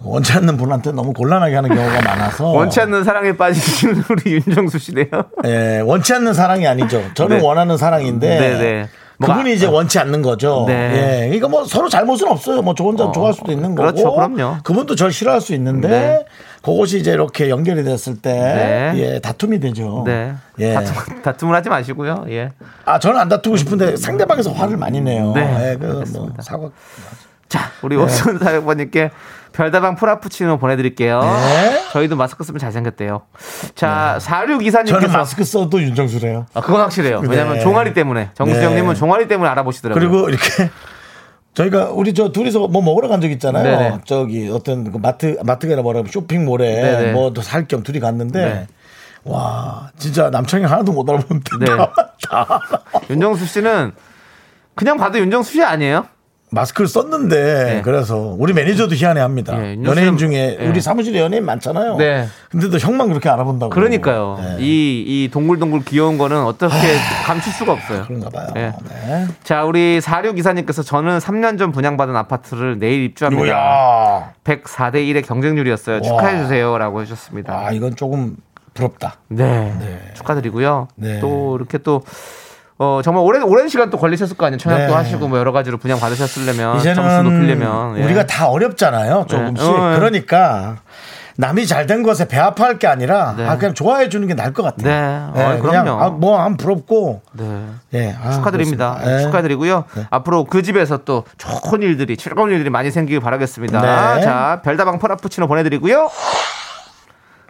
원치 않는 분한테 너무 곤란하게 하는 경우가 많아서. 원치 않는 사랑에 빠지신 우리 윤정수 씨네요. 예, 원치 않는 사랑이 아니죠. 저는 네. 원하는 사랑인데 네, 네. 그분이 이제 원치 않는 거죠. 네. 예. 그러니까 뭐 서로 잘못은 없어요. 뭐 저 혼자 어, 좋아할 수도 있는 그렇죠, 거고. 그렇죠. 그럼요. 그분도 절 싫어할 수 있는데 네. 그것이 이제 이렇게 연결이 됐을 때 네. 예, 다툼이 되죠. 네. 예. 다툼, 다툼을 하지 마시고요. 예. 아, 저는 안 다투고 싶은데 상대방에서 화를 많이 내요. 네. 예, 그래서 뭐 사과. 자, 우리 오천 사백번님께 별다방 프라푸치노 보내드릴게요. 네? 저희도 마스크 쓰면 잘생겼대요. 자, 네. 사육이사님께서 저는 마스크 써도 윤정수래요. 아, 그건 확실해요. 왜냐하면 네. 종아리 때문에 정수 네. 형님은 종아리 때문에 알아보시더라고요. 그리고 이렇게 저희가 우리 저 둘이서 뭐 먹으러 간 적 있잖아요. 네네. 저기 어떤 그 마트 마트가나 뭐라 쇼핑몰에 뭐 더 살 겸 둘이 갔는데. 네. 와, 진짜 남창이 하나도 못 알아보는데 네. 다 윤정수 씨는 그냥 봐도 윤정수 씨 아니에요? 마스크를 썼는데 네. 그래서 우리 매니저도 희한해합니다. 네, 연예인 중에 네. 우리 사무실에 연예인 많잖아요. 네. 근데도 형만 그렇게 알아본다고. 그러니까요. 네. 이, 이 동글동글 귀여운 거는 어떻게 아, 감출 수가 없어요. 그런가 봐요. 네. 네. 자, 우리 사육이사님께서 저는 삼 년 전 분양받은 아파트를 내일 입주합니다. 뭐야. 백사 대 일의 경쟁률이었어요. 와. 축하해주세요 라고 해주셨습니다. 아, 이건 조금 부럽다. 네, 네. 축하드리고요. 네. 또 이렇게 또 어, 정말 오랜, 오랜 시간 또 걸리셨을 거 아니에요. 청약도 네. 하시고 뭐 여러 가지로 분양 받으셨으려면 점수 높이려면 우리가 예. 다 어렵잖아요. 조금씩. 네. 어, 그러니까 남이 잘된 것에 배합할 게 아니라 네. 아, 그냥 좋아해 주는 게 나을 것 같아요. 네. 어, 네. 그럼요. 그냥 아, 뭐 안 부럽고. 네. 네. 아, 축하드립니다. 네. 축하드리고요. 네. 앞으로 그 집에서 또 좋은 일들이 즐거운 일들이 많이 생기길 바라겠습니다. 네. 자, 별다방 프라푸치노 보내드리고요.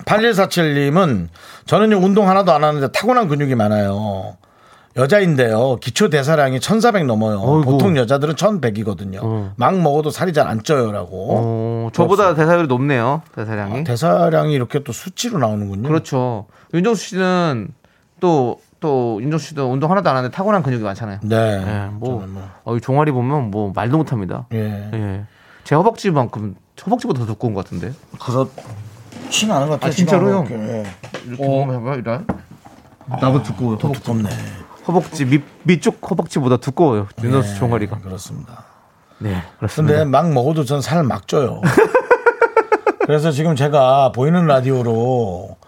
팔일사칠님은 저는요 운동 하나도 안 하는데 타고난 근육이 많아요. 여자인데요. 기초 대사량이 천사백 넘어요. 어이구. 보통 여자들은 천백이거든요. 어. 막 먹어도 살이 잘 안 쪄요라고. 어, 저보다 대사율이 높네요. 대사량이. 아, 대사량이 이렇게 또 수치로 나오는군요. 그렇죠. 윤정수 씨는 또, 또 윤정수 씨도 운동 하나도 안 하는데 타고난 근육이 많잖아요. 네. 네, 뭐, 뭐. 어, 종아리 보면 뭐 말도 못합니다. 예. 예. 제 허벅지만큼 허벅지보다 더 두꺼운 것 같은데. 그래서 신 아는 것 같아요. 아, 진짜로요? 이렇게, 예. 이렇게 어. 해봐 이런. 나보다 두꺼워요. 더 두껍네. 허벅지 밑 밑쪽 허벅지보다 두꺼워요. 윤정수 네, 종아리가. 그렇습니다. 네, 그렇습니다. 근데 막 먹어도 전 살 막 쪄요. 그래서 지금 제가 보이는 라디오로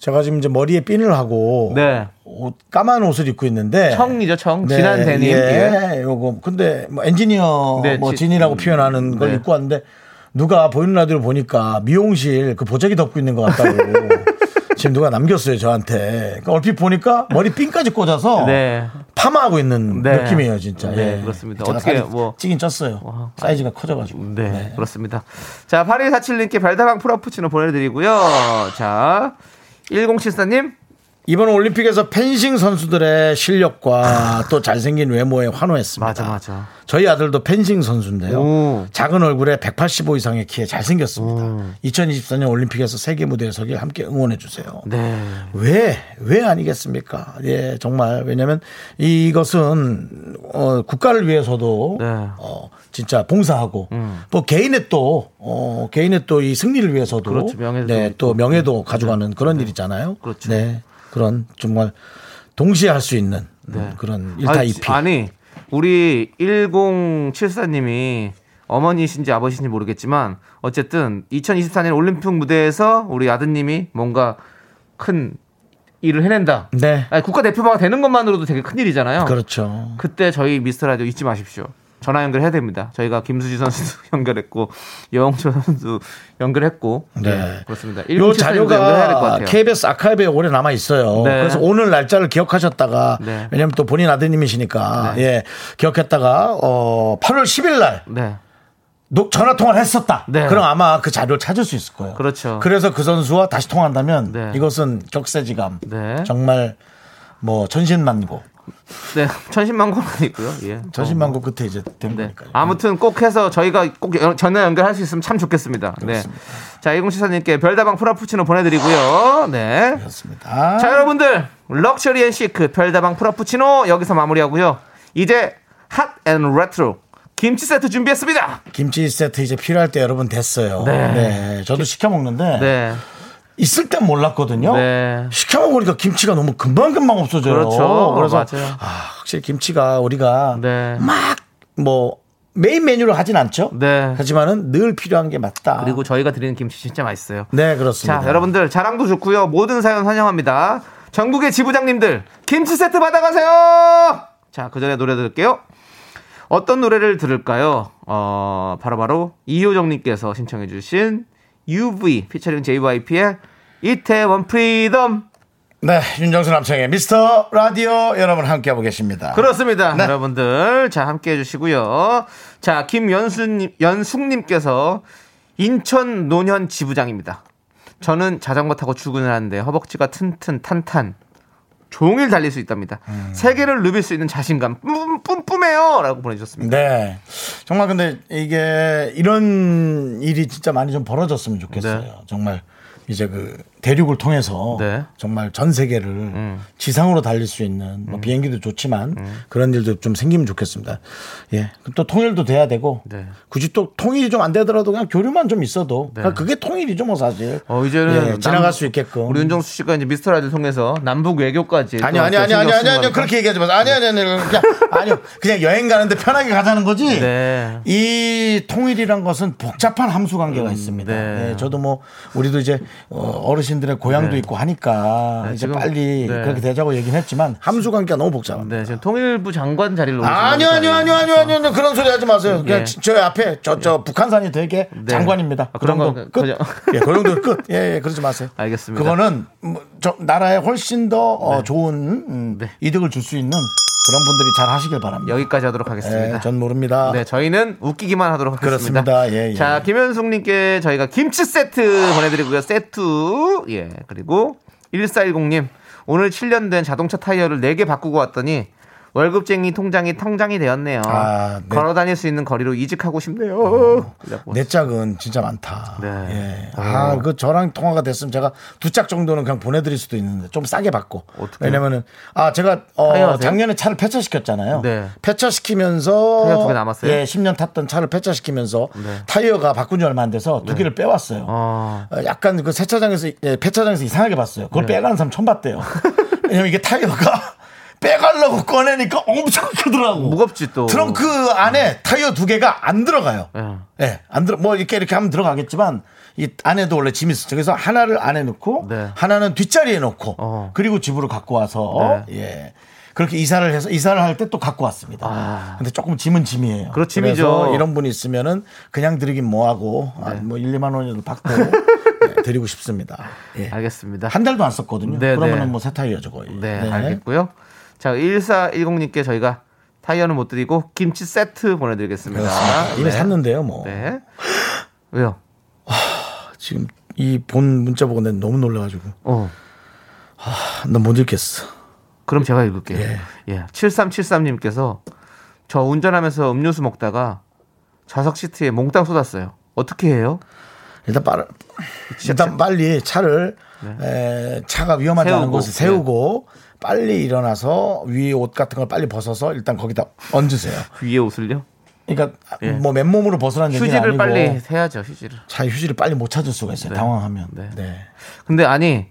제가 지금 이제 머리에 핀을 하고 네. 옷, 까만 옷을 입고 있는데 청이죠, 청. 네, 진한 데님. 예, 요거. 근데 뭐 엔지니어 네, 뭐 진이라고 표현하는 걸 네. 입고 왔는데 누가 보이는 라디오를 보니까 미용실 그 보자기 덮고 있는 것 같다고. 지금 누가 남겼어요 저한테. 그러니까 얼핏 보니까 머리 핀까지 꽂아서 네. 파마하고 있는 네. 느낌이에요 진짜. 네, 네. 그렇습니다. 어떻게 뭐 찌긴 쪘어요. 와. 사이즈가 커져가지고. 네. 네, 그렇습니다. 자, 팔일사칠님께 발다방 프라푸치노 보내드리고요. 자, 일공칠사님 이번 올림픽에서 펜싱 선수들의 실력과 또 잘생긴 외모에 환호했습니다. 맞아, 맞아. 저희 아들도 펜싱 선수인데요. 오. 작은 얼굴에 백팔십오 이상의 키에 잘생겼습니다. 오. 이천이십사 년 올림픽에서 세계 무대에 서길 함께 응원해 주세요. 네. 왜, 왜 아니겠습니까? 예, 정말. 왜냐면 이것은 어, 국가를 위해서도 네. 어, 진짜 봉사하고 음. 또 개인의 또 어, 개인의 또 이 승리를 위해서도 그렇죠, 명예도 네, 또 명예도 가져가는 네. 그런 일이잖아요. 그렇죠. 네. 그런 정말 동시에 할 수 있는 네. 그런 일타이피. 아니, 우리 일공칠사님이 어머니신지 아버지신지 모르겠지만 어쨌든 이천이십사 년 올림픽 무대에서 우리 아드님이 뭔가 큰 일을 해낸다. 네. 아니, 국가대표가 되는 것만으로도 되게 큰일이잖아요. 그렇죠. 그때 저희 미스터라디오 잊지 마십시오. 전화 연결해야 됩니다. 저희가 김수지 선수도 연결했고 여홍철 선수 연결했고. 네, 네 그렇습니다. 이 자료가 케이비에스 아카이브에 오래 남아 있어요. 네. 그래서 오늘 날짜를 기억하셨다가 네. 왜냐하면 또 본인 아드님이시니까 네. 예 기억했다가 어, 팔월 십일 날. 네. 전화 통화를 했었다. 네. 그럼 아마 그 자료를 찾을 수 있을 거예요. 그렇죠. 그래서 그 선수와 다시 통화한다면 네. 이것은 격세지감. 네. 정말 뭐 천신만고. 네, 천신만고는 아니고요. 예. 천신만고 끝에 이제 된 네. 거니까요. 아무튼 꼭 해서 저희가 꼭 전화 연결할 수 있으면 참 좋겠습니다. 그렇습니다. 네. 자, 이공칠사님께 별다방 프라푸치노 보내드리고요. 네. 그렇습니다. 자, 여러분들 럭셔리 앤 시크 별다방 프라푸치노 여기서 마무리하고요. 이제 핫 앤 레트로. 김치 세트 준비했습니다. 김치 세트 이제 필요할 때 여러분 됐어요. 네. 네 저도 시켜 먹는데 네. 있을 땐 몰랐거든요. 네. 시켜 먹으니까 김치가 너무 금방금방 없어져요. 그렇죠. 그래서 어, 아, 확실히 김치가 우리가 네. 막 뭐 메인 메뉴로 하진 않죠. 네. 하지만은 늘 필요한 게 맞다. 그리고 저희가 드리는 김치 진짜 맛있어요. 네, 그렇습니다. 자, 여러분들 자랑도 좋고요. 모든 사연 환영합니다. 전국의 지부장님들 김치 세트 받아가세요. 자, 그 전에 노래 들을게요. 어떤 노래를 들을까요? 어, 바로바로 이효정님께서 신청해주신 유브이 피처링 제이와이피의 이태원 프리덤. 네, 윤정수 남창의 미스터 라디오 여러분 함께하고 계십니다. 그렇습니다. 네. 여러분들 자 함께해 주시고요. 자, 김연수님, 연숙님께서 인천 노년 지부장입니다. 저는 자전거 타고 출근을 하는데 허벅지가 튼튼 탄탄. 종일 달릴 수 있답니다. 음. 세계를 누빌 수 있는 자신감 뿜뿜해요 라고 보내주셨습니다. 네, 정말 근데 이게 이런 일이 진짜 많이 좀 벌어졌으면 좋겠어요. 네. 정말 이제 그 대륙을 통해서 네. 정말 전 세계를 음. 지상으로 달릴 수 있는 뭐 음. 비행기도 좋지만 음. 그런 일도 좀 생기면 좋겠습니다. 예, 또 통일도 돼야 되고 네. 굳이 또 통일이 좀 안 되더라도 그냥 교류만 좀 있어도 네. 그게 통일이죠, 뭐 사실. 어 이제는 예, 지나갈 수 있게끔. 우리 윤정수 씨가 이제 미스터라디오 통해서 남북 외교까지. 아니요, 아니요, 아니요, 아니요, 아니요. 그렇게 얘기하지 마세요. 아니요, 아니요, 아니요. 그냥 아니요, 그냥 여행 가는데 편하게 가자는 거지. 네. 이 통일이란 것은 복잡한 함수 관계가 음, 있습니다. 네. 예, 저도 뭐 우리도 이제 어, 어르신 들의 고향도 네. 있고 하니까 네, 이제 지금, 빨리 네. 그렇게 되자고 얘기는 했지만 함수 관계가 너무 복잡합니다. 네, 지금 통일부 장관 자리를 아니요 아니요 아니요 아니요 아니요 그런 소리 하지 마세요. 그냥 예. 저희 앞에 저, 저 북한산이 되게 네. 장관입니다. 아, 그런, 그런 거 끝. 예, 그런 거 끝. 예, 예, 그러지 마세요. 알겠습니다. 그거는 뭐, 저, 나라에 훨씬 더 네. 어, 좋은 음, 네. 이득을 줄 수 있는. 그런 분들이 잘 하시길 바랍니다. 여기까지 하도록 하겠습니다. 예, 전 모릅니다. 네, 저희는 웃기기만 하도록 하겠습니다. 그렇습니다. 예, 예. 자, 김현숙님께 저희가 김치 세트 보내드리고요. 세트. 예. 그리고 일사일공님. 오늘 칠 년 된 자동차 타이어를 네 개 바꾸고 왔더니 월급쟁이 통장이 통장이 되었네요. 아, 네. 걸어 다닐 수 있는 거리로 이직하고 싶네요. 어, 내 짝은 진짜 많다. 네. 예. 아, 아, 그 저랑 통화가 됐으면 제가 두 짝 정도는 그냥 보내드릴 수도 있는데 좀 싸게 받고. 어떻게? 왜냐면은 아 제가 어, 작년에 차를 폐차시켰잖아요. 네. 폐차시키면서 타이어 두 개 남았어요. 예, 십 년 탔던 차를 폐차시키면서 네. 타이어가 바꾼 지 얼마 안 돼서 두 개를 네. 빼왔어요. 아. 약간 그 세차장에서 예, 폐차장에서 이상하게 봤어요. 그걸 네. 빼가는 사람 처음 봤대요. 왜냐면 이게 타이어가 빼가려고 꺼내니까 엄청 크더라고. 무겁지 또. 트렁크 안에 네. 타이어 두 개가 안 들어가요. 예. 네. 네, 안 들어, 뭐 이렇게 이렇게 하면 들어가겠지만, 이 안에도 원래 짐이 있었죠. 그래서 하나를 안에 넣고, 네. 하나는 뒷자리에 넣고, 어. 그리고 집으로 갖고 와서, 네. 예. 그렇게 이사를 해서, 이사를 할 때 또 갖고 왔습니다. 아. 근데 조금 짐은 짐이에요. 그렇죠, 짐이죠. 이런 분이 있으면은 그냥 드리긴 뭐하고, 네. 아, 뭐 일, 이만 원이라도 받고. 네, 드리고 싶습니다. 예. 알겠습니다. 한 달도 안 썼거든요. 네, 그러면은 네. 뭐 새 타이어죠, 거의. 네, 네. 알겠고요. 자, 일사일공님께 저희가 타이어는 못 드리고 김치 세트 보내드리겠습니다. 아, 이미 네. 샀는데요, 뭐. 네. 왜요? 아, 지금 이 본 문자 보고 내가 너무 놀라가지고. 어. 아, 난 못 읽겠어. 그럼 제가 읽을게요. 예. 예. 칠삼칠삼님께서 저 운전하면서 음료수 먹다가 좌석 시트에 몽땅 쏟았어요. 어떻게 해요? 일단 빠르. 일단 빨리 차를 네. 에, 차가 위험하지 않은 곳에 세우고. 네. 빨리 일어나서 위에 옷 같은 걸 빨리 벗어서 일단 거기다 얹으세요. 위에 옷을요? 그러니까 예. 뭐 맨몸으로 벗어난 얘기는 아니고 휴지를 빨리 해야죠. 휴지를. 자, 휴지를 빨리 못 찾을 수가 있어요. 네. 당황하면. 네. 네. 근데 아니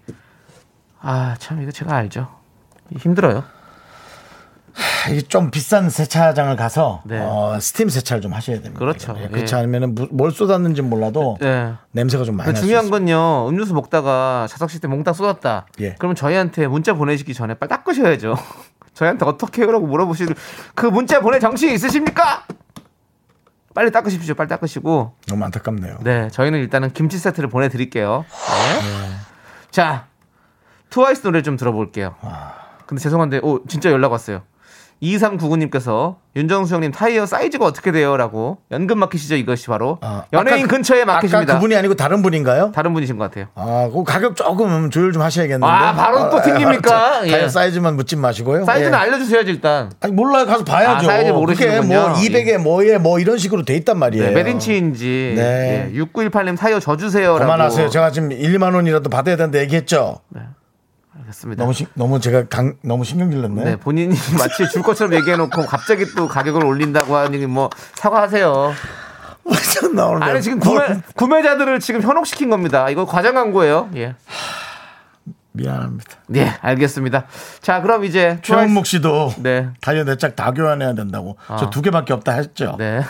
아 참 이거 제가 알죠. 힘들어요. 좀 비싼 세차장을 가서 네. 어, 스팀 세차를 좀 하셔야 됩니다. 그렇죠. 예. 그렇지 않으면 뭘 쏟았는지 몰라도 예. 냄새가 좀 많이 날 수 있어요. 중요한 건요. 음료수 먹다가 자석실 때 몽땅 쏟았다. 예. 그러면 저희한테 문자 보내시기 전에 빨리 닦으셔야죠. 저희한테 어떻게 해요라고 물어보시는 그 문자 보낼 정신 있으십니까? 빨리 닦으십시오. 빨리 닦으시고. 너무 안타깝네요. 네, 저희는 일단은 김치 세트를 보내드릴게요. 네. 네. 자, 트와이스 노래 좀 들어볼게요. 와. 근데 죄송한데, 오 진짜 연락 왔어요. 이삼구구 님께서 윤정수 형님 타이어 사이즈가 어떻게 돼요? 라고. 연금 마켓이죠. 이것이 바로 아, 연예인 아까, 근처에 마켓입니다. 아까 그분이 아니고 다른 분인가요? 다른 분이신 것 같아요. 아, 그 가격 조금 조율 좀 하셔야겠는데. 아, 바로 아, 또 튕깁니까? 아, 타이어 예. 사이즈만 묻지 마시고요. 사이즈는 예. 알려주셔야지 일단. 아니 몰라요. 가서 봐야죠. 아, 사이즈 모르시는군요. 뭐 이백에 예. 뭐에 뭐 이런 식으로 돼 있단 말이에요. 네, 몇 인치인지. 네. 예. 육구일팔 님 타이어 져주세요. 그만하세요. 제가 지금 일만 원이라도 받아야 된다 얘기했죠. 네. 됐습니다. 너무 시, 너무 제가 강, 너무 신경질 냈네. 네, 본인이 마치 줄 것처럼 얘기해놓고 갑자기 또 가격을 올린다고 하니 뭐 사과하세요. 완전 나오네. 아니 지금 구매, 구매자들을 지금 현혹시킨 겁니다. 이거 과장 광고예요. 예. 미안합니다. 네, 알겠습니다. 자, 그럼 이제 최원목 씨도 네. 다이어 네 짝 다 교환해야 된다고. 어. 저 두 개밖에 없다 했죠. 네.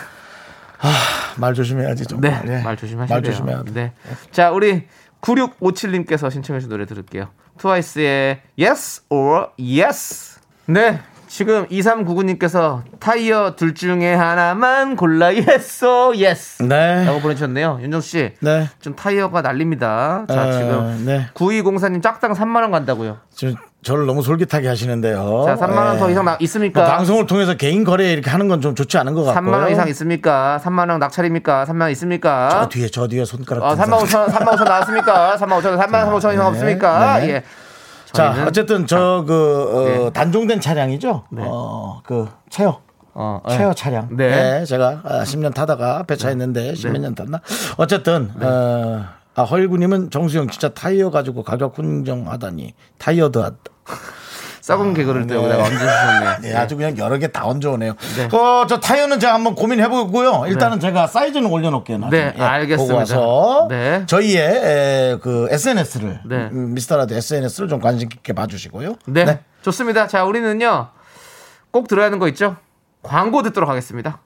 아, 말 조심해야지 좀. 네, 네. 말 조심하시고요. 말 조심해야 돼. 네. 자, 우리 구육오칠 님께서 신청해 주신 노래 들을게요. 트와이스의 Yes or Yes. 네, 지금 이삼구구 님께서 타이어 둘 중에 하나만 골라 Yes or Yes 네. 라고 보내주셨네요. 윤정수씨 네. 좀 타이어가 날립니다. 자, 어, 지금 네. 구이공사 님 짝당 삼만 원 간다고요. 지금 저를 너무 솔깃하게 하시는데요. 자, 삼만 원 네. 더 이상 있습니까? 뭐 방송을 통해서 개인 거래 이렇게 하는 건 좀 좋지 않은 것 같고요. 삼만 원 이상 있습니까? 삼만 원 낙찰입니까? 삼만 원 있습니까? 저 뒤에 저 뒤에 손가락 어, 삼만 오천 원 삼만 오천 원 나왔습니까? 삼만 오천 원 삼만 삼천 원 이상 네. 없습니까? 네. 예. 자, 어쨌든 저 그 어, 네. 단종된 차량이죠. 네. 어, 그 체어 어, 체어 네. 차량. 네. 네, 제가 십 년 타다가 배차했는데 십몇 년 탔나? 어쨌든 네. 어, 아, 허일구님은 정수영 진짜 타이어 가지고 가격 흥정하다니 타이어도 하... 썩은 개그를 아, 또 네. 여기다가 얹으셨네요. 네, 네. 아주 그냥 여러 개 다 얹어오네요. 네. 어, 저 타이어는 제가 한번 고민해보고요. 일단은 네. 제가 사이즈는 올려놓을게요. 나중에. 네, 예, 알겠습니다. 보고 와서 네. 저희의 에, 그 에스엔에스를 네. 미스터라디오 에스엔에스를 좀 관심 깊게 봐주시고요. 네. 네, 좋습니다. 자, 우리는요 꼭 들어야 하는 거 있죠? 광고 듣도록 하겠습니다.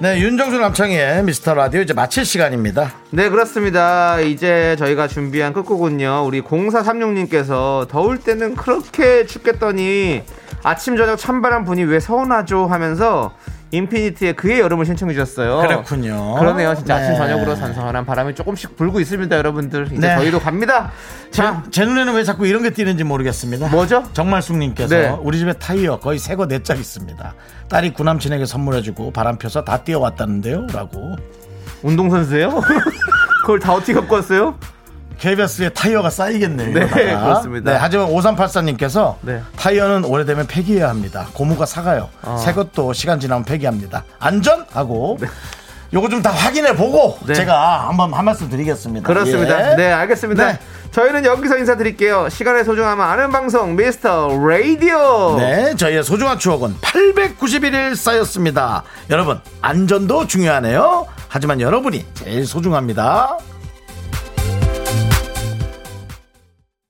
네, 윤정수 남창희의 미스터라디오 이제 마칠 시간입니다. 네, 그렇습니다. 이제 저희가 준비한 끝곡은요 우리 공사삼육 님께서 더울 때는 그렇게 춥겠더니 아침 저녁 찬바람 부니 왜 서운하죠 하면서 인피니트의 그의 여름을 신청해 주셨어요. 그렇군요. 그러네요. 진짜 네. 아침 저녁으로 선선한 바람이 조금씩 불고 있습니다. 여러분들 이제 네. 저희도 갑니다. 자, 제, 제 눈에는 왜 자꾸 이런 게 띄는지 모르겠습니다. 뭐죠? 정말숙님께서 네. 우리 집에 타이어 거의 새 거 네 짝 있습니다. 딸이 구남친에게 선물해주고 바람 펴서 다 뛰어왔다는데요 라고. 운동선수예요? 그걸 다 어떻게 갖고 왔어요? 케이비에스에 타이어가 쌓이겠네요. 네, 그렇습니다. 네, 하지만 오삼팔사 님께서 네. 타이어는 오래되면 폐기해야 합니다. 고무가 사가요. 어. 새 것도 시간 지나면 폐기합니다. 안전하고 네. 요거 좀 다 확인해 보고 네. 제가 한번 한 말씀 드리겠습니다. 그렇습니다. 예. 네, 알겠습니다. 네. 저희는 여기서 인사드릴게요. 시간의 소중함을 아는 방송 미스터 라디오. 네, 저희의 소중한 추억은 팔백구십일 일 쌓였습니다. 여러분 안전도 중요하네요. 하지만 여러분이 제일 소중합니다.